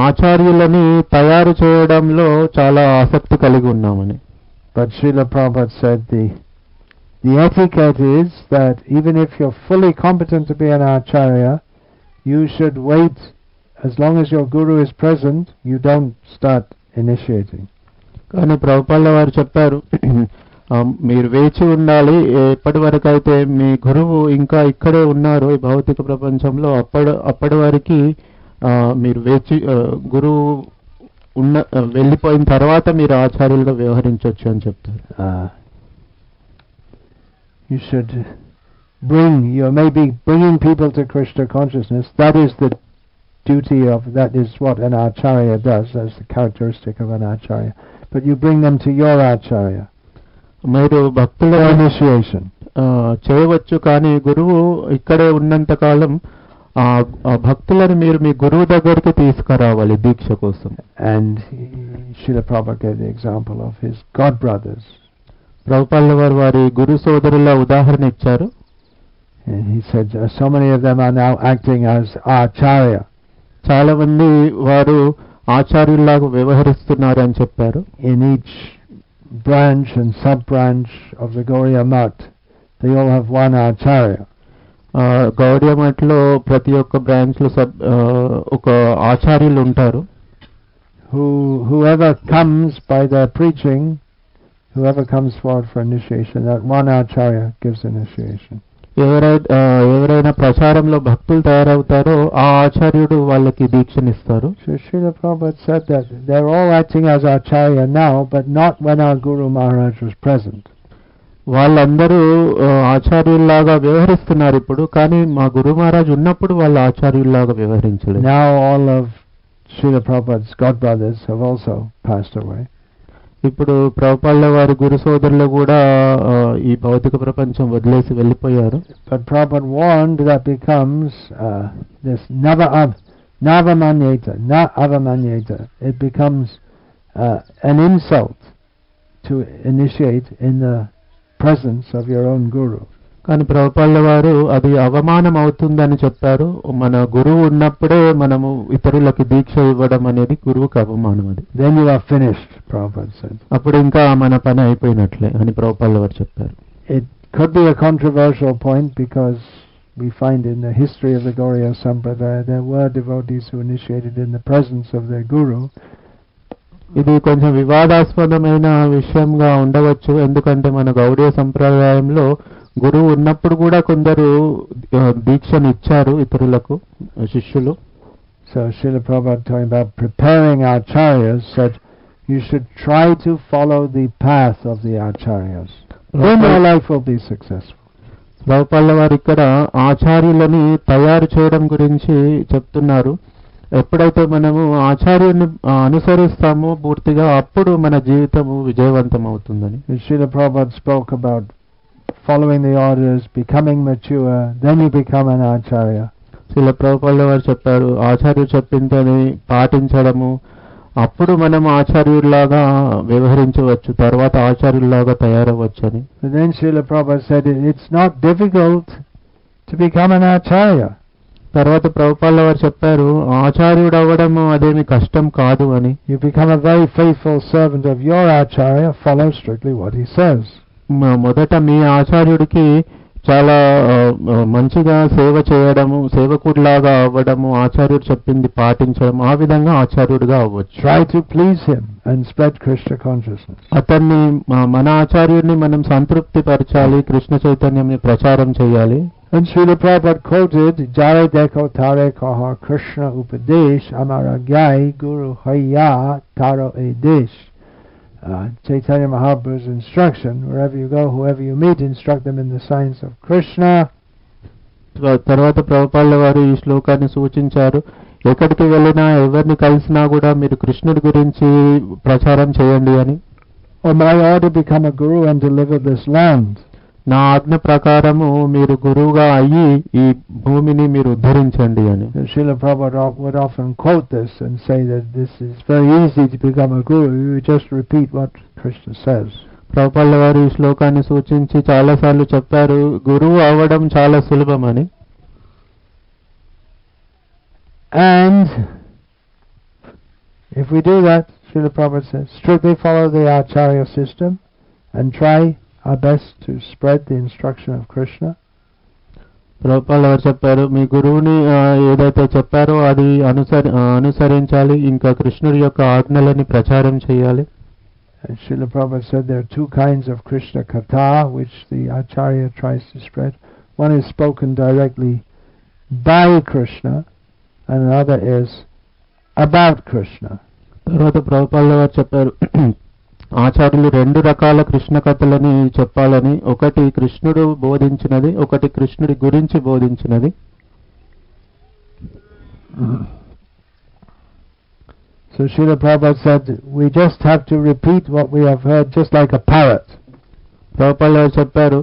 ఆచార్యులని తయారు చేయడంలో చాలా ఆసక్తి కలిగి ఉన్నామని. But Srila Prabhupada said the etiquette is that even if you're fully competent to be an acharya, you should wait as long as your guru is present, you don't start initiating. Kani Prabhupada varu chepparu meer vechi undali eppadi varaku aithe mee guruvu inka ikkade unnaru ee bhautika prapanchamlo appadi variki meer vechi guru unna vellipoyin tarvata meer acharyuluga vyavaharinchochu ani cheptaru. You should bring, you may be bringing people to Krishna consciousness. That is the duty of, that is what an Acharya does, that's the characteristic of an Acharya. But you bring them to your Acharya. Meeru bhaktula initiation. Cheyavachchu kani guruvu ikkade unnanta kalam bhaktulani meeru mee guruvu daggariki teesukaravali deeksha kosam. And Srila Prabhupada gave the example of his god brothers. Prabhupada vari guru sodarula udaharana icharu. And he said, so many of them are now acting as Acharya. Chalavandi varu Acharyulaga vyavaharistunnaru ani chepparu. In each branch and sub-branch of the Gaudiya Math, they all have one Acharya. Gaudiya Math lo prati okka branch lo oka Acharyulu untaru. Whoever comes by their preaching, whoever comes forward for initiation, that one Acharya gives initiation. ఎవరైనా ప్రచారంలో భక్తులు తయారవుతారో ఆ ఆచార్యుడు వాళ్ళకి దీక్షనిస్తారు. Srila Prabhupada said that they're all acting as Acharya now, but not when our Guru Maharaj was present. వాళ్ళందరూ ఆచార్యుల్లాగా వ్యవహరిస్తున్నారు ఇప్పుడు, కానీ మా గురు మహారాజ్ ఉన్నప్పుడు వాళ్ళు ఆచార్యుల్లాగా వ్యవహరించలేదు. Now all of Srila Prabhupada's god brothers have also passed away. ఇప్పుడు ప్రభుపాల వారి గురు సోదరులు కూడా ఈ భౌతిక ప్రపంచం వదిలేసి వెళ్ళిపోయారు. But Prabhupada warned that becomes this navamanyata. It becomes an insult to initiate in the presence of your own guru. కానీ ప్రభుపాల వారు అది అవమానం అవుతుందని చెప్పారు. మన గురువు ఉన్నప్పుడే మనము ఇతరులకి దీక్ష ఇవ్వడం అనేది గురువుకి అవమానం. అది then you are finished, Prabhupada said. అప్పుడు ఇంకా మన పని అయిపోయినట్లే అని ప్రభుపాల వారు చెప్పారు. It could be a controversial point because we find in the history of the Gaudiya Sampradaya there were devotees who initiated in the presence of their guru. ఇది కొంచెం వివాదాస్పదమైన విషయంగా ఉండవచ్చు, ఎందుకంటే మన గౌడీయ సంప్రదాయంలో గురువు ఉన్నప్పుడు కూడా కొందరు దీక్షను ఇచ్చారు ఇతరులకు శిష్యులు. So Srila Prabhupada talking about preparing Acharyas said you should try to follow the path of the Acharyas. Then your life will be successful. Prabhupada వారు ఇక్కడ ఆచార్యులని తయారు చేయడం గురించి చెప్తున్నారు. ఎప్పుడైతే మనము ఆచార్యుని అనుసరిస్తామో పూర్తిగా అప్పుడు మన జీవితము విజయవంతం అవుతుందని. Srila Prabhupada spoke about following the orders, becoming mature, then you become an Acharya. Srila Prabhupada varu chepparu ఆచార్యులు చెప్పిందని పాటించడము, అప్పుడు మనం ఆచార్యుల్లాగా వ్యవహరించవచ్చు, తర్వాత ఆచార్యుల్లాగా తయారవచ్చు అని. Then Srila Prabhupada said it's not difficult to become an Acharya. తర్వాత ప్రభుపాల వారు చెప్పారు ఆచార్యుడు అవ్వడము అదేమి కష్టం కాదు అని. You become a very faithful servant of your Acharya, follow strictly what he says. మొదట మీ ఆచార్యుడికి చాలా మంచిగా సేవ చేయడము, సేవకుడిలాగా అవ్వడము, ఆచార్యుడు చెప్పింది పాటించడం, ఆ విధంగా ఆచార్యుడిగా అవ్వచ్చు. Try to please him and spread Krishna consciousness. అతన్ని మన ఆచార్యుడిని మనం సంతృప్తి పరచాలి, కృష్ణ చైతన్యంని ప్రచారం చేయాలి. And Srila Prabhupada quoted, Jare Deko Tare Kaha Krishna Upadesh Amaragyai Guru Haya Taro Edesh. Chaitanya Mahaprabhu's instruction, wherever you go, whoever you meet, instruct them in the science of Krishna. తర్వాత ప్రభుపాల వారు ఈ శ్లోకాన్ని సూచించారు, ఎక్కడికి వెళ్ళినా ఎవరిని కలిసినా కూడా మీరు కృష్ణుడి గురించి ప్రచారం చేయండి అని. On my order become a guru and deliver this land. నా ఆజ్ఞ ప్రకారము మీరు గురువుగా అయ్యి ఈ భూమిని మీరు ఉద్ధరించండి అని. Srila Prabhupada would often quote this and say that this is very easy to become a guru, you just repeat what Krishna says. ప్రభుపాల వారు ఈ శ్లోకాన్ని సూచించి చాలాసార్లు చెప్పారు గురువు అవ్వడం చాలా సులభం అని. And if we do that, Srila Prabhupada says, strictly follow the Acharya system and try our best to spread the instruction of Krishna. ప్రభుపాలు ఎవరు చెప్పారు? మీ గురువుని ఏదైతే చెప్పారో అది అనుసరించాలి. ఇంకా కృష్ణుడి యొక్క ఆజ్ఞలని ప్రచారం చేయాలి. Srila Prabhupada said there are two kinds of Krishna Katha which the Acharya tries to spread. One is spoken directly by Krishna and another is about Krishna. తర్వాత ప్రభుపాలు ఎవరు చెప్పారు? ఆచార్యులు రెండు రకాల కృష్ణ కథలని చెప్పాలని, ఒకటి కృష్ణుడు బోధించినది, ఒకటి కృష్ణుడి గురించి బోధించినది. So Srila Prabhupada said, we just have to repeat what we have heard just like a parrot. Prabhupada చెప్పారు,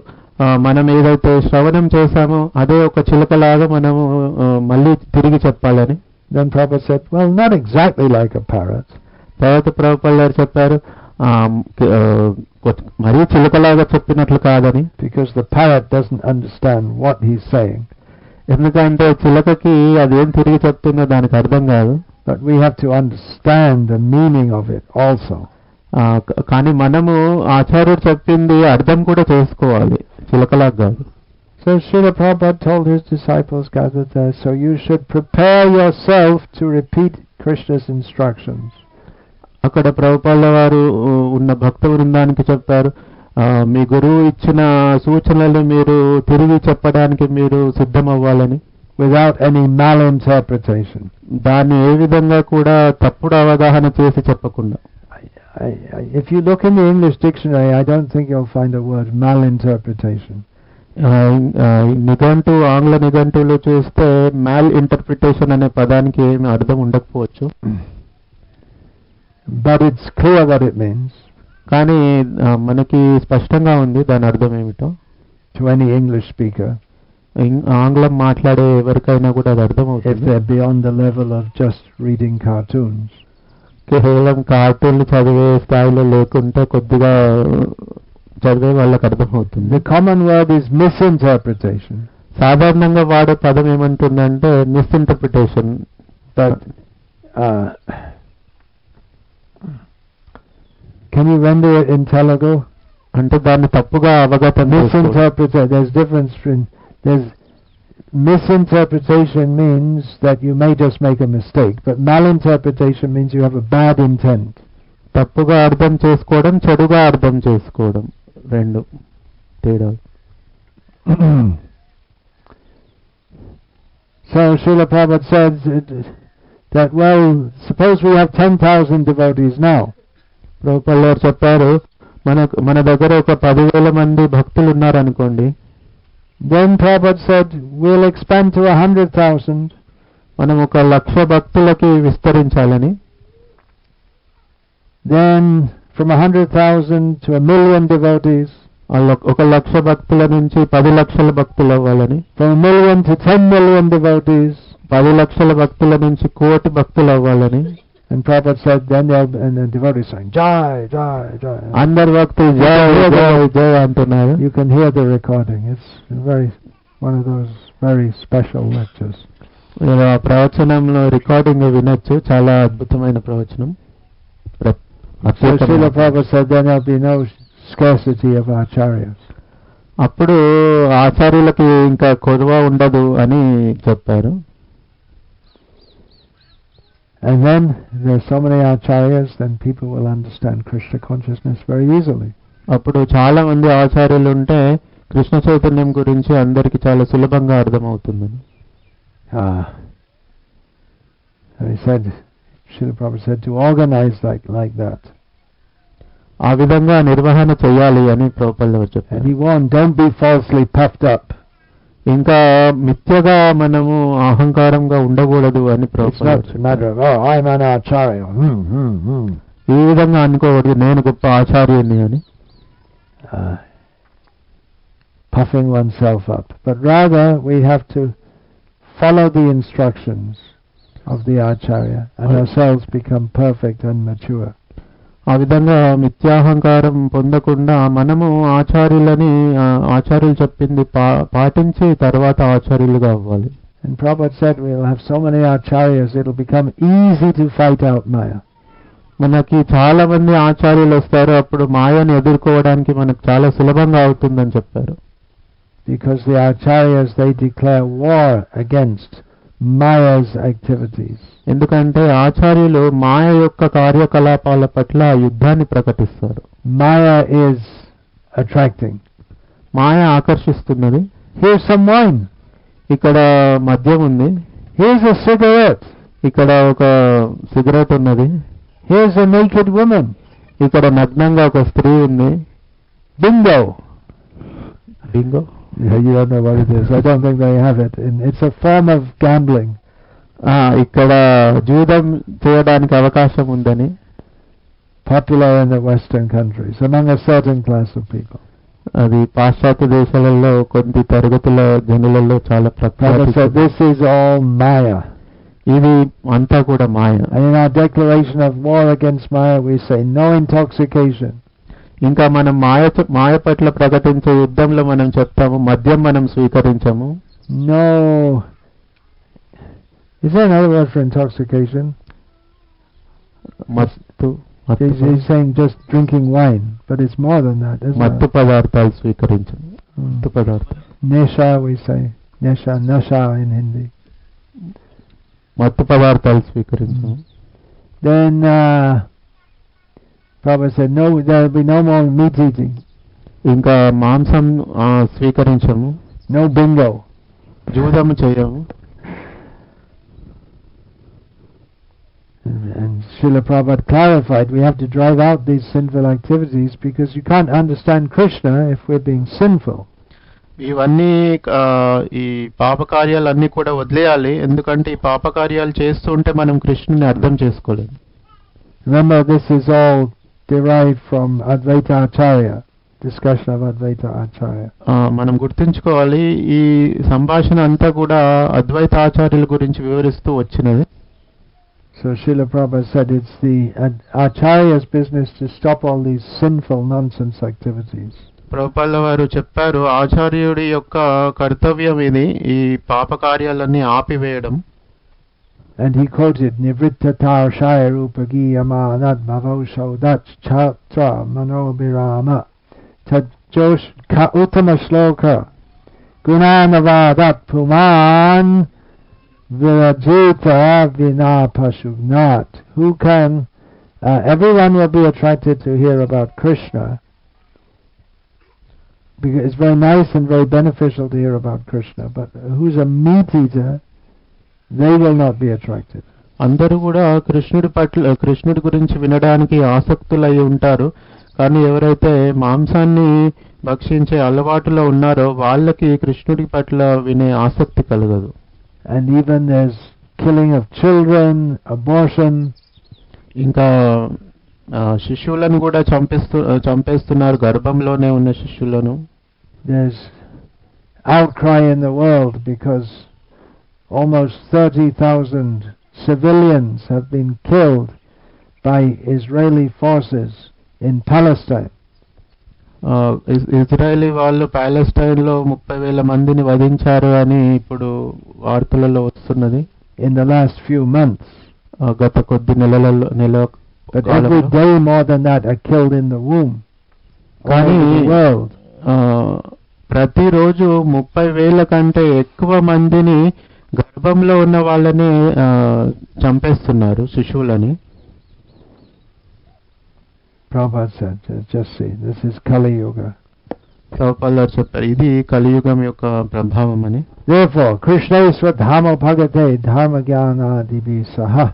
మనం ఏదైతే శ్రవణం చేశామో అదే ఒక చిలుకలాగా మనము మళ్ళీ తిరిగి చెప్పాలని. Then Prabhupada said, well, not exactly like a parrot. తర్వాత ప్రభుపాలు చెప్పారు, మరీ చిలుకలాగా చెప్పినట్లు కాదని. Because the parrot doesn't understand what he's saying. ఎందుకంటే చిలుకకి అదేం తిరిగి చెప్తుందో దానికి అర్థం కాదు. But we have to understand the meaning of it also. కానీ మనము ఆచార్యుడు చెప్పింది అర్థం కూడా చేసుకోవాలి, చిలుకలాగా కాదు. So Srila Prabhupada told his disciples gathered there, so you should prepare yourself to repeat Krishna's instructions. అక్కడ ప్రభుపాల వారు ఉన్న భక్త బృందానికి చెప్తారు, మీ గురువు ఇచ్చిన సూచనలు మీరు తిరిగి చెప్పడానికి మీరు సిద్ధమవ్వాలని. వితౌట్ ఎనీ మాల్ ఇంటర్ప్రిటేషన్, దాన్ని ఏ విధంగా కూడా తప్పుడు అవగాహన చేసి చెప్పకుండా. If you look in the English dictionary, I don't think you will find the word malinterpretation. నిఘంటు, ఆంగ్ల నిఘంటులో చూస్తే మాల్ ఇంటర్ప్రిటేషన్ అనే పదానికి ఏమి అర్థం ఉండకపోవచ్చు. But it's clear what it means. కానీ మనకి స్పష్టంగా ఉంది దాని అర్థం ఏమిటో. To any English speaker, ఆంగ్లం మాట్లాడే ఎవరికైనా కూడా అది అర్థమవుతుంది. If they're beyond the level of just reading cartoons, కేవలం కార్టూన్లు చదివే స్థాయిలో లేకుంటే కొద్దిగా చదివే వాళ్ళకి అర్థమవుతుంది. The common word is misinterpretation. సాధారణంగా వాడే పదం ఏమంటుందంటే misinterpretation. But can you render it in Telugu? Ante danni tappuga avagatam. Misinterpretation, there's difference between, there's misinterpretation means that you may just make a mistake, but malinterpretation means you have a bad intent. Tappuga ardham chesukodam, cheduga ardham chesukodam, rendu teda. So Srila Prabhupada says that, well, suppose we have 10,000 devotees now. ప్రభుపాలు గారు చెప్పారు, మన దగ్గర ఒక 10,000 మంది భక్తులు ఉన్నారనుకోండి. Then Prabhupada said, we'll expand to 100,000. మనం ఒక 100,000 భక్తులకి విస్తరించాలని. Then from 100,000 to 1,000,000 devotees. ఒక 100,000 భక్తుల నుంచి 10,00,000 భక్తులు అవ్వాలని. From 1,000,000 to 10,000,000 devotees. 10,00,000 భక్తుల నుంచి 1,00,00,000 భక్తులు అవ్వాలని. And Prabhupada said, then the devotees sang, Jai, Jai, Jai. Andar Bhakti, Jai, Jai, Jai, Antonaya. You can hear the recording. It's one of those very special lectures. Pravachanamlo recording vinachchu, chala adbhutamaina pravachanam. So Srila Prabhupada said, then there will be no scarcity of acharyas. Appudu acharyulaki inka koduva undadu ani chepparu. And then there are so many acharyas, then people will understand Krishna consciousness very easily. అప్పుడు చాలా మంది ఆచార్యులు ఉంటే కృష్ణ చైతన్యం గురించి అందరికి చాలా సులభంగా అర్థమవుతుందని. He said, Srila Prabhupada said, to organize like that. ఆ విధంగా నిర్వహణ చేయాలి అని ప్రభుపాలు చెప్పారు. And he warned, don't be falsely puffed up. ఇంకా మిథ్యగా మనము అహంకారంగా ఉండకూడదు అని ప్రభుపాలు. ఈ విధంగా అనుకోవద్దు నేను గొప్ప ఆచార్యుని అని. puffing oneself up, but rather we have to follow the instructions of the Acharya and ourselves become perfect and mature. ఆ విధంగా మిథ్యాహంకారం పొందకుండా మనము ఆచార్యులు చెప్పింది పాటించి తర్వాత ఆచార్యులుగా అవ్వాలి. And Prabhupada said we will have so many acharyas it will become easy to fight out Maya. మనకి చాలా మంది ఆచార్యులు వస్తారు, అప్పుడు మాయని ఎదుర్కోవడానికి మనకు చాలా సులభంగా అవుతుందని చెప్పారు. because the Acharyas, they declare war against Maya's activities. Endukante Acharyalu Maya yokka karyakalapala patla yuddhani prakatisthadu. Maya is attracting. Maya akarshistunnadi. Here's some wine. Ikkada madhyam undi. Here's a cigarette. Ikkada oka cigarette unnadi. Here's a naked woman. Ikkada nagnanga oka stree undi. Bingo. Bingo? Yeah, you don't know what it is. I don't think they have it. It's a form of gambling. Ikkada judam cheyadaniki avakasham undani. Popular in the Western countries, among a certain class of people. So this is all Maya. In our declaration of war against Maya, we say no intoxication. ఇంకా మనం మాయ పట్ల ప్రకటించే యుద్ధంలో మనం చెప్తాము మధ్యం మనం స్వీకరించాము no is there another word for intoxication mattu is saying just drinking wine but it's more than that మత్తు పదార్థాలు స్వీకరించాము మత్తు పదార్థాలు నేషా వి సే నేషా నషా ఇన్ హిందీ మత్తు పదార్థాలు స్వీకరించాము then Prabhupada said, no, there will be no more meat eating. Inka mamsam swikarinchamu. No bingo. Judamu cheyamu. And Srila Prabhupada clarified, we have to drive out these sinful activities because you can't understand Krishna if we're being sinful. ఇవన్నీ ఈ పాపకార్యాలు అన్నీ కూడా వదిలేయాలి ఎందుకంటే ఈ పాపకార్యాలు చేస్తుంటే మనం కృష్ణుని అర్థం చేసుకోలేము. Remember, this is all derived from Advaita Acharya, discussion of Advaita Acharya. Manam gurtinchukovali ee sambhashana anta kuda Advaita Acharyalu gurinchi vivaristhu vachinadi. So Srila Prabhupada said it's the Acharya's business to stop all these sinful nonsense activities. Prabhupada varu chepparu Acharyudi yokka kartavyam idi ee paapa karyalanni aapiveyadam. And he quoted Nivritta tar shaya rupagiyama nadbhavo shodach chatra manobirama tajosh ka utama shloka gunanavadat puman virajita vinapashugnat. Who can, everyone will be attracted to hear about Krishna. Because it's very nice and very beneficial to hear about Krishna, but who's a meat eater, they will not be attracted. అందరూ కూడా కృష్ణుడి పట్ల కృష్ణుడి గురించి వినడానికి ఆసక్తులై ఉంటారు కానీ ఎవరైతే మాంసాన్ని భక్షించే అలవాటులో ఉన్నారో వాళ్ళకి కృష్ణుడి పట్ల వినే ఆసక్తి కలగదు. And even there's killing of children, abortion, ఇంకా శిశువులను కూడా చంపేస్తున్నారు గర్భంలోనే ఉన్న శిశువులను. There's outcry in the world because almost 30,000 civilians have been killed by Israeli forces in Palestine. Israeli vallu Palestine lo 30,000 mandini vadincharu ani ippudu vaartalallo vastunnadi. In the last few months, gata koddi nelalalo. But every day more than that are killed in the womb. Kani the world. Prati roju 30,000 kante ekkuva mandini గర్భంలో ఉన్న వాళ్ళని చంపేస్తున్నారు శిశువులని. Prabhupada said, just see, this is Kali Yuga. Prabhupada చెప్పారు ఇది కలియుగం యొక్క ప్రభావం అని. Therefore, Krishnaisva dhamo bhagate dharma jnanadibi saha.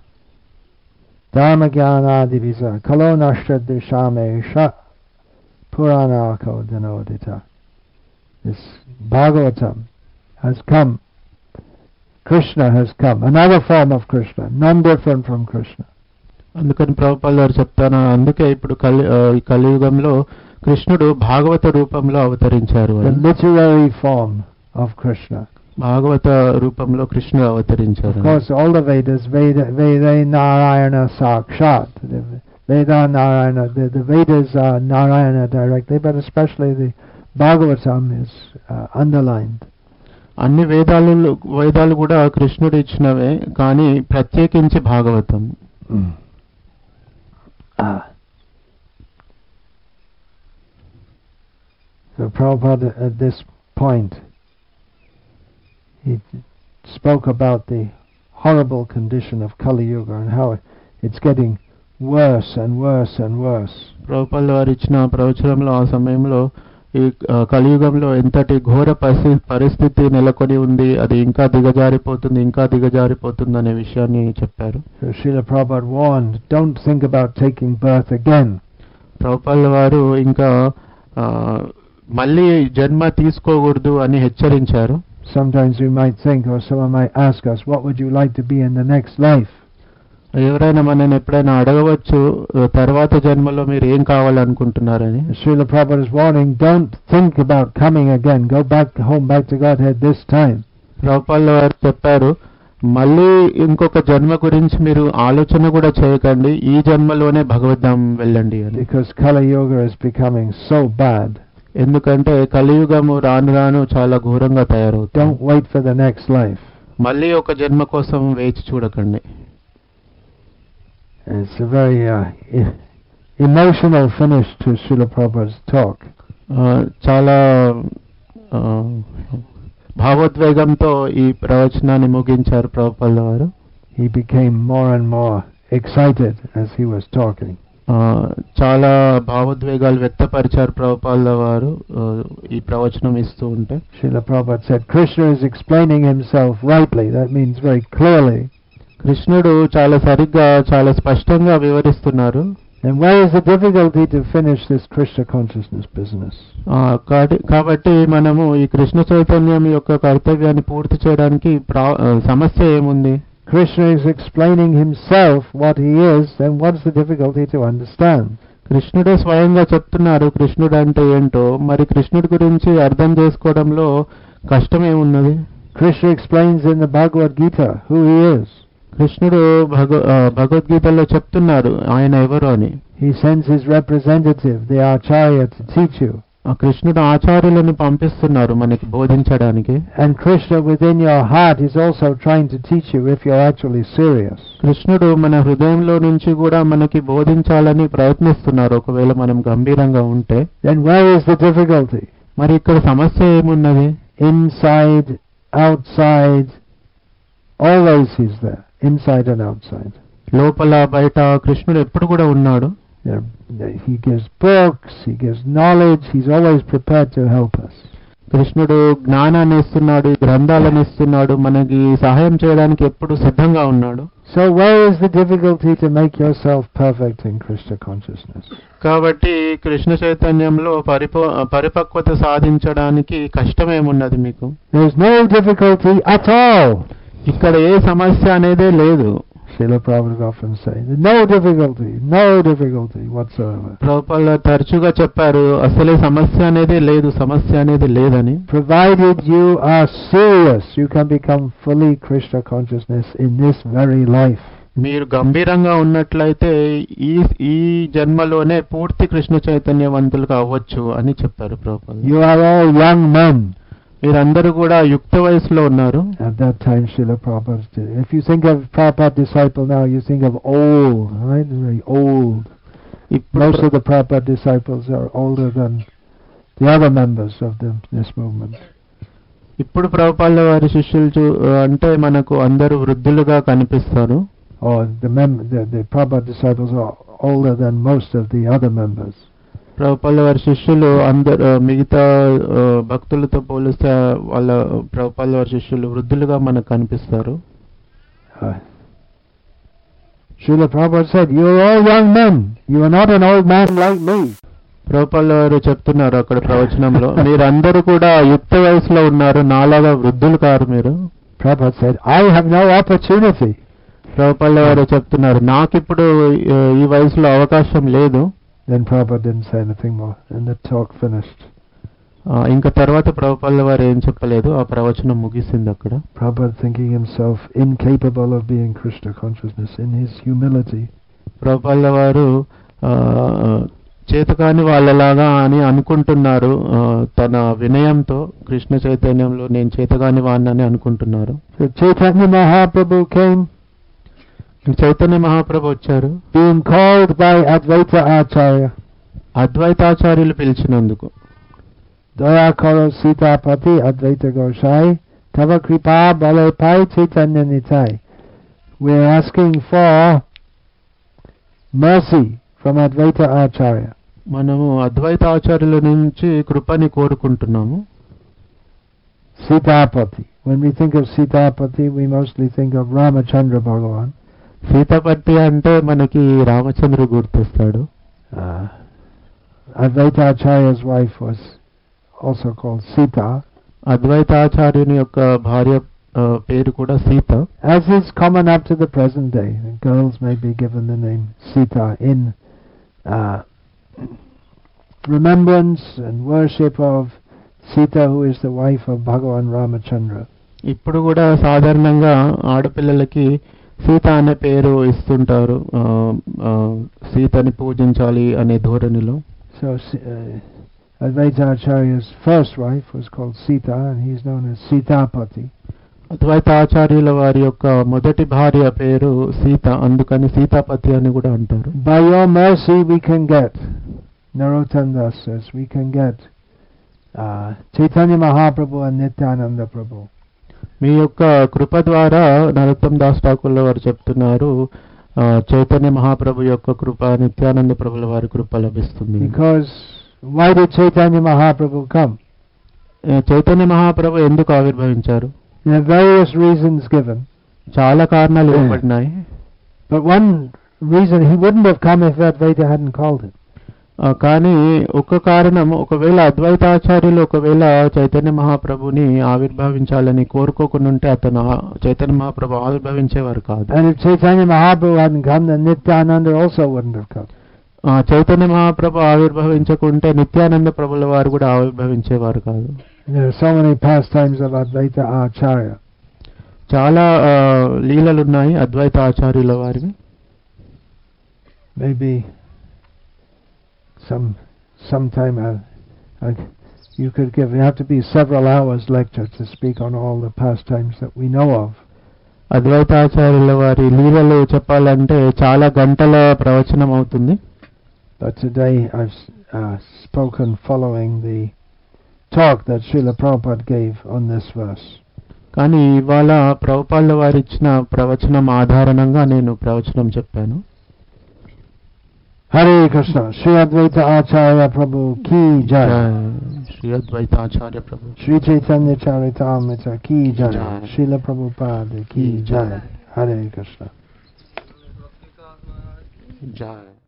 Dharma jnanadibi saha. Kalo nashtra drishamesha puranako dinodita. This Bhagavatam has come. Krishna has come, another form of Krishna, none different from Krishna. అందుకని ప్రభుపాల్ గారు చెప్తాను అందుకే ఇప్పుడు కలియుగంలో కృష్ణుడు భాగవత రూపంలో అవతరించారు. The literary form of Krishna. భాగవత రూపంలో కృష్ణుడు అవతరించారు. Of course, all the Vedas, Veda Narayana Sakshat. Veda Narayana, the Vedas are Narayana directly, but especially the Bhagavatam is underlined. అన్ని వేదాలు కూడా కృష్ణుడు ఇచ్చినవే కానీ ప్రత్యేకించి Bhagavatam. So Prabhupada at this point. He spoke about the horrible condition of Kali Yuga and how it's getting worse and worse and worse. Prabhupada ఈ కలియుగంలో ఎంతటి ఘోర పరిస్థితి నెలకొని ఉంది, అది ఇంకా దిగజారిపోతుంది, ఇంకా దిగజారిపోతుంది అనే విషయాన్ని చెప్పారు. Srila Prabhupada warned, don't think about taking birth again. ప్రభుపాల వారు ఇంకా మళ్ళీ జన్మ తీసుకోకూడదు అని హెచ్చరించారు. Sometimes we might think or someone might ask us, what would you like to be in the next life? ఎవరైనా మనల్ని ఎప్పుడైనా అడగవచ్చు, తర్వాత జన్మలో మీరు ఏం కావాలనుకుంటున్నారని. Srila Prabhupada is warning, don't think about coming again, go back home, back to Godhead this time. ప్రభుపాల వారు చెప్పారు, మళ్ళీ ఇంకొక జన్మ గురించి మీరు ఆలోచన కూడా చేయకండి, ఈ జన్మలోనే భగవద్ధాం వెళ్ళండి అని. Because Kali Yuga is becoming so bad. ఎందుకంటే కలియుగము రాను రాను చాలా ఘోరంగా తయారవుతుంది. Don't wait for the next life. మళ్ళీ ఒక జన్మ కోసం వేచి చూడకండి. It's a very emotional finish to Srila Prabhupada's talk. Chala bhavodvegamto ee pravachananni mugincharu Prabhupada varu. He became more and more excited as he was talking. Chala bhavodvegalu vyaktaparicharu Prabhupada varu ee pravachanam isthu unte. Srila Prabhupada said, Krishna is explaining himself rightly, that means very clearly. కృష్ణుడు చాలా సరిగ్గా చాలా స్పష్టంగా వివరిస్తున్నారు. And where is the difficulty to finish this Krishna consciousness business? కాబట్టి మనము ఈ కృష్ణ చైతన్యం యొక్క కర్తవ్యాన్ని పూర్తి చేయడానికి సమస్య ఏముంది? Krishna is explaining himself what he is, then what's the difficulty to understand? కృష్ణుడే స్వయంగా చెప్తున్నారు కృష్ణుడు అంటే ఏంటో, మరి కృష్ణుడి గురించి అర్థం చేసుకోవడంలో కష్టమేమున్నది? Krishna explains in the Bhagavad Gita who he is. కృష్ణుడు భగవద్గీతలో చెప్తున్నారు ఆయన ఎవరు అని. He sends his representative, the Acharya, to teach you. కృష్ణుడు ఆచార్యులను పంపిస్తున్నారు మనకి బోధించడానికి. And Krishna within your heart is also trying to teach you if you're actually serious. కృష్ణుడు మన హృదయంలో నుంచి కూడా మనకి బోధించాలని ప్రయత్నిస్తున్నారు ఒకవేళ మనం గంభీరంగా ఉంటే. Then where is the difficulty? మరి ఇక్కడ సమస్య ఏమున్నది? Inside, outside, always he's there. Inside and outside. Lopala baita Krishnudu eppudu kuda unnadu. He gives books, he gives knowledge, he's always prepared to help us. కృష్ణుడు జ్ఞానాన్ని ఇస్తున్నాడు, గ్రంథాలను ఇస్తున్నాడు, మనకి సహాయం చేయడానికి ఎప్పుడు సిద్ధంగా ఉన్నాడు. So where is the difficulty to make yourself perfect in Krishna consciousness? కాబట్టి కృష్ణ చైతన్యంలో పరిపక్వత సాధించడానికి కష్టమేమున్నది మీకు? There is no difficulty at all. ఇక్కడ ఏ సమస్య అనేది లేదు. Srila Prabhupada often says, no difficulty, no difficulty whatsoever. Prabhupada తరచుగా చెప్పారు అసలే సమస్య అనేది లేదు, సమస్య అనేది లేదని. Provided you are serious, you can become fully Krishna consciousness in this very life. మీరు గంభీరంగా ఉన్నట్లయితే ఈ జన్మలోనే పూర్తి కృష్ణ చైతన్యవంతులుగా అవ్వచ్చు అని చెప్పారు Prabhupada. You are all young men. మీరందరూ కూడా యుక్త వయసులో ఉన్నారు. At that time Srila Prabhupada said, if you think of Prabhupada disciple now, you think of old, right? Very old. Most of the Prabhupada disciples are older than the other members of this movement. ఇప్పుడు ప్రభుపాద వారి శిష్యులు అంటే మనకు అందరూ వృద్ధులుగా కనిపిస్తారు. Or the Prabhupada disciples are older than most of the other members. ప్రభుపాల వారి శిష్యులు అందరు మిగతా భక్తులతో పోలిస్తే వాళ్ళ ప్రభుపాల వారి శిష్యులు వృద్ధులుగా మనకు కనిపిస్తారు. Srila Prabhupada said, you are all young men, you are not an old man like me. ప్రభుపాల వారు చెప్తున్నారు అక్కడ ప్రవచనంలో, మీరందరూ కూడా యుక్త వయసులో ఉన్నారు, నాలాగా వృద్ధులు కారు మీరు. Prabhupada said, I have no opportunity. ప్రభుపాల వారు చెప్తున్నారు నాకిప్పుడు ఈ వయసులో అవకాశం లేదు. Then Prabhupada didn't say anything more and the talk finished. Inka tarvata Prabhupada varu em cheppaledu, aa pravachanam mugisindi akkada. Prabhupada thinking himself incapable of being Krishna consciousness in his humility. Prabhupada varu చేతకాని వాళ్ళలాగా అని అనుకుంటున్నారు, తన వినయంతో కృష్ణ చైతన్యంలో నేను చేతకాని వాడినని అనుకుంటున్నారు. Chaitanya Mahaprabhu came. Chaitanya Mahaprabhu వచ్చారు. Being called by Advaita Acharya. అద్వైతాచార్యులు పిలిచినందుకు. Daya karo sita pati advaita goshai tava kripa bale pai chaitanya nitai. We are asking for mercy from Advaita Acharya. Manamu Advaita Acharya nunchi krupani korukuntunamu. Sitapati. When we think of Sitapati, we mostly think of Ramachandra Bhagavan. Sitapati ante manaki Ramachandra gurtostadu. Advaita Acharya's wife was also called Sita. Advaita Acharyani yokka bharya peru kuda Sita. As is common up to the present day, girls may be given the name Sita in remembrance and worship of Sita, who is the wife of Bhagavan Ramachandra. ఇప్పుడు కూడా సాధారణంగా ఆడపిల్లలకి సీత అనే పేరు ఇస్తుంటారు సీతని పూజించాలి అనే ధోరణిలో. So Advaita Acharya's first wife was called Sita and he is known as Sitapati. అద్వైత ఆచార్యుల వారి యొక్క మొదటి భార్య పేరు సీత, అందుకని సీతాపతి అని కూడా అంటారు. By your mercy we can get, Narottama Das says, we can get Chaitanya Mahaprabhu and Nityananda Prabhu. మీ యొక్క కృప ద్వారా నరోత్తమ దాస్ ఠాకూర్ల వారు చెప్తున్నారు చైతన్య మహాప్రభు యొక్క కృప, నిత్యానంద ప్రభుల వారి కృప లభిస్తుంది. Because why did Chaitanya Mahaprabhu come? Chaitanya Mahaprabhu ఎందుకు ఆవిర్భవించారు? There are various reasons given. Chala karnalu ivapadnayi. But one reason, he wouldn't have come if Advaita hadn't called him. Kani oka karanam okavela Advaita Acharyalu okavela Chaitanya Mahaprabhuni avirbhavinchalani korukokundunte atana Chaitanya Mahaprabhu avirbhavinchevaru kaadu. And if Chaitanya Mahaprabhu hadn't come, then Nityananda also wouldn't have come. Chaitanya Mahaprabhu avirbhavinchakunte Nityananda Prabhula varu kuda avirbhavinchevaru kaadu. There are so many pastimes of Advaita Acharya. Chala leelalu unnayi Advaita Acharyula varivi. Maybe sometime you could give, you have to be several hours lecture to speak on all the pastimes that we know of. Advaita Acharyula vari leelalu cheppalante chala gantala pravachanam avutundi. But today I've spoken following the talk that Srila Prabhupada gave on this verse. Kani ivala Prabhupada varu ichina pravachanam aadharananga nenu pravachanam cheppanu. Hare Krishna. Shri Advaita Acharya Prabhu ki jai. Shri Advaita Acharya Prabhu. Shri Chaitanya Charitamrita ki jai. Srila Prabhupada ki jai. Hare Krishna. Jai.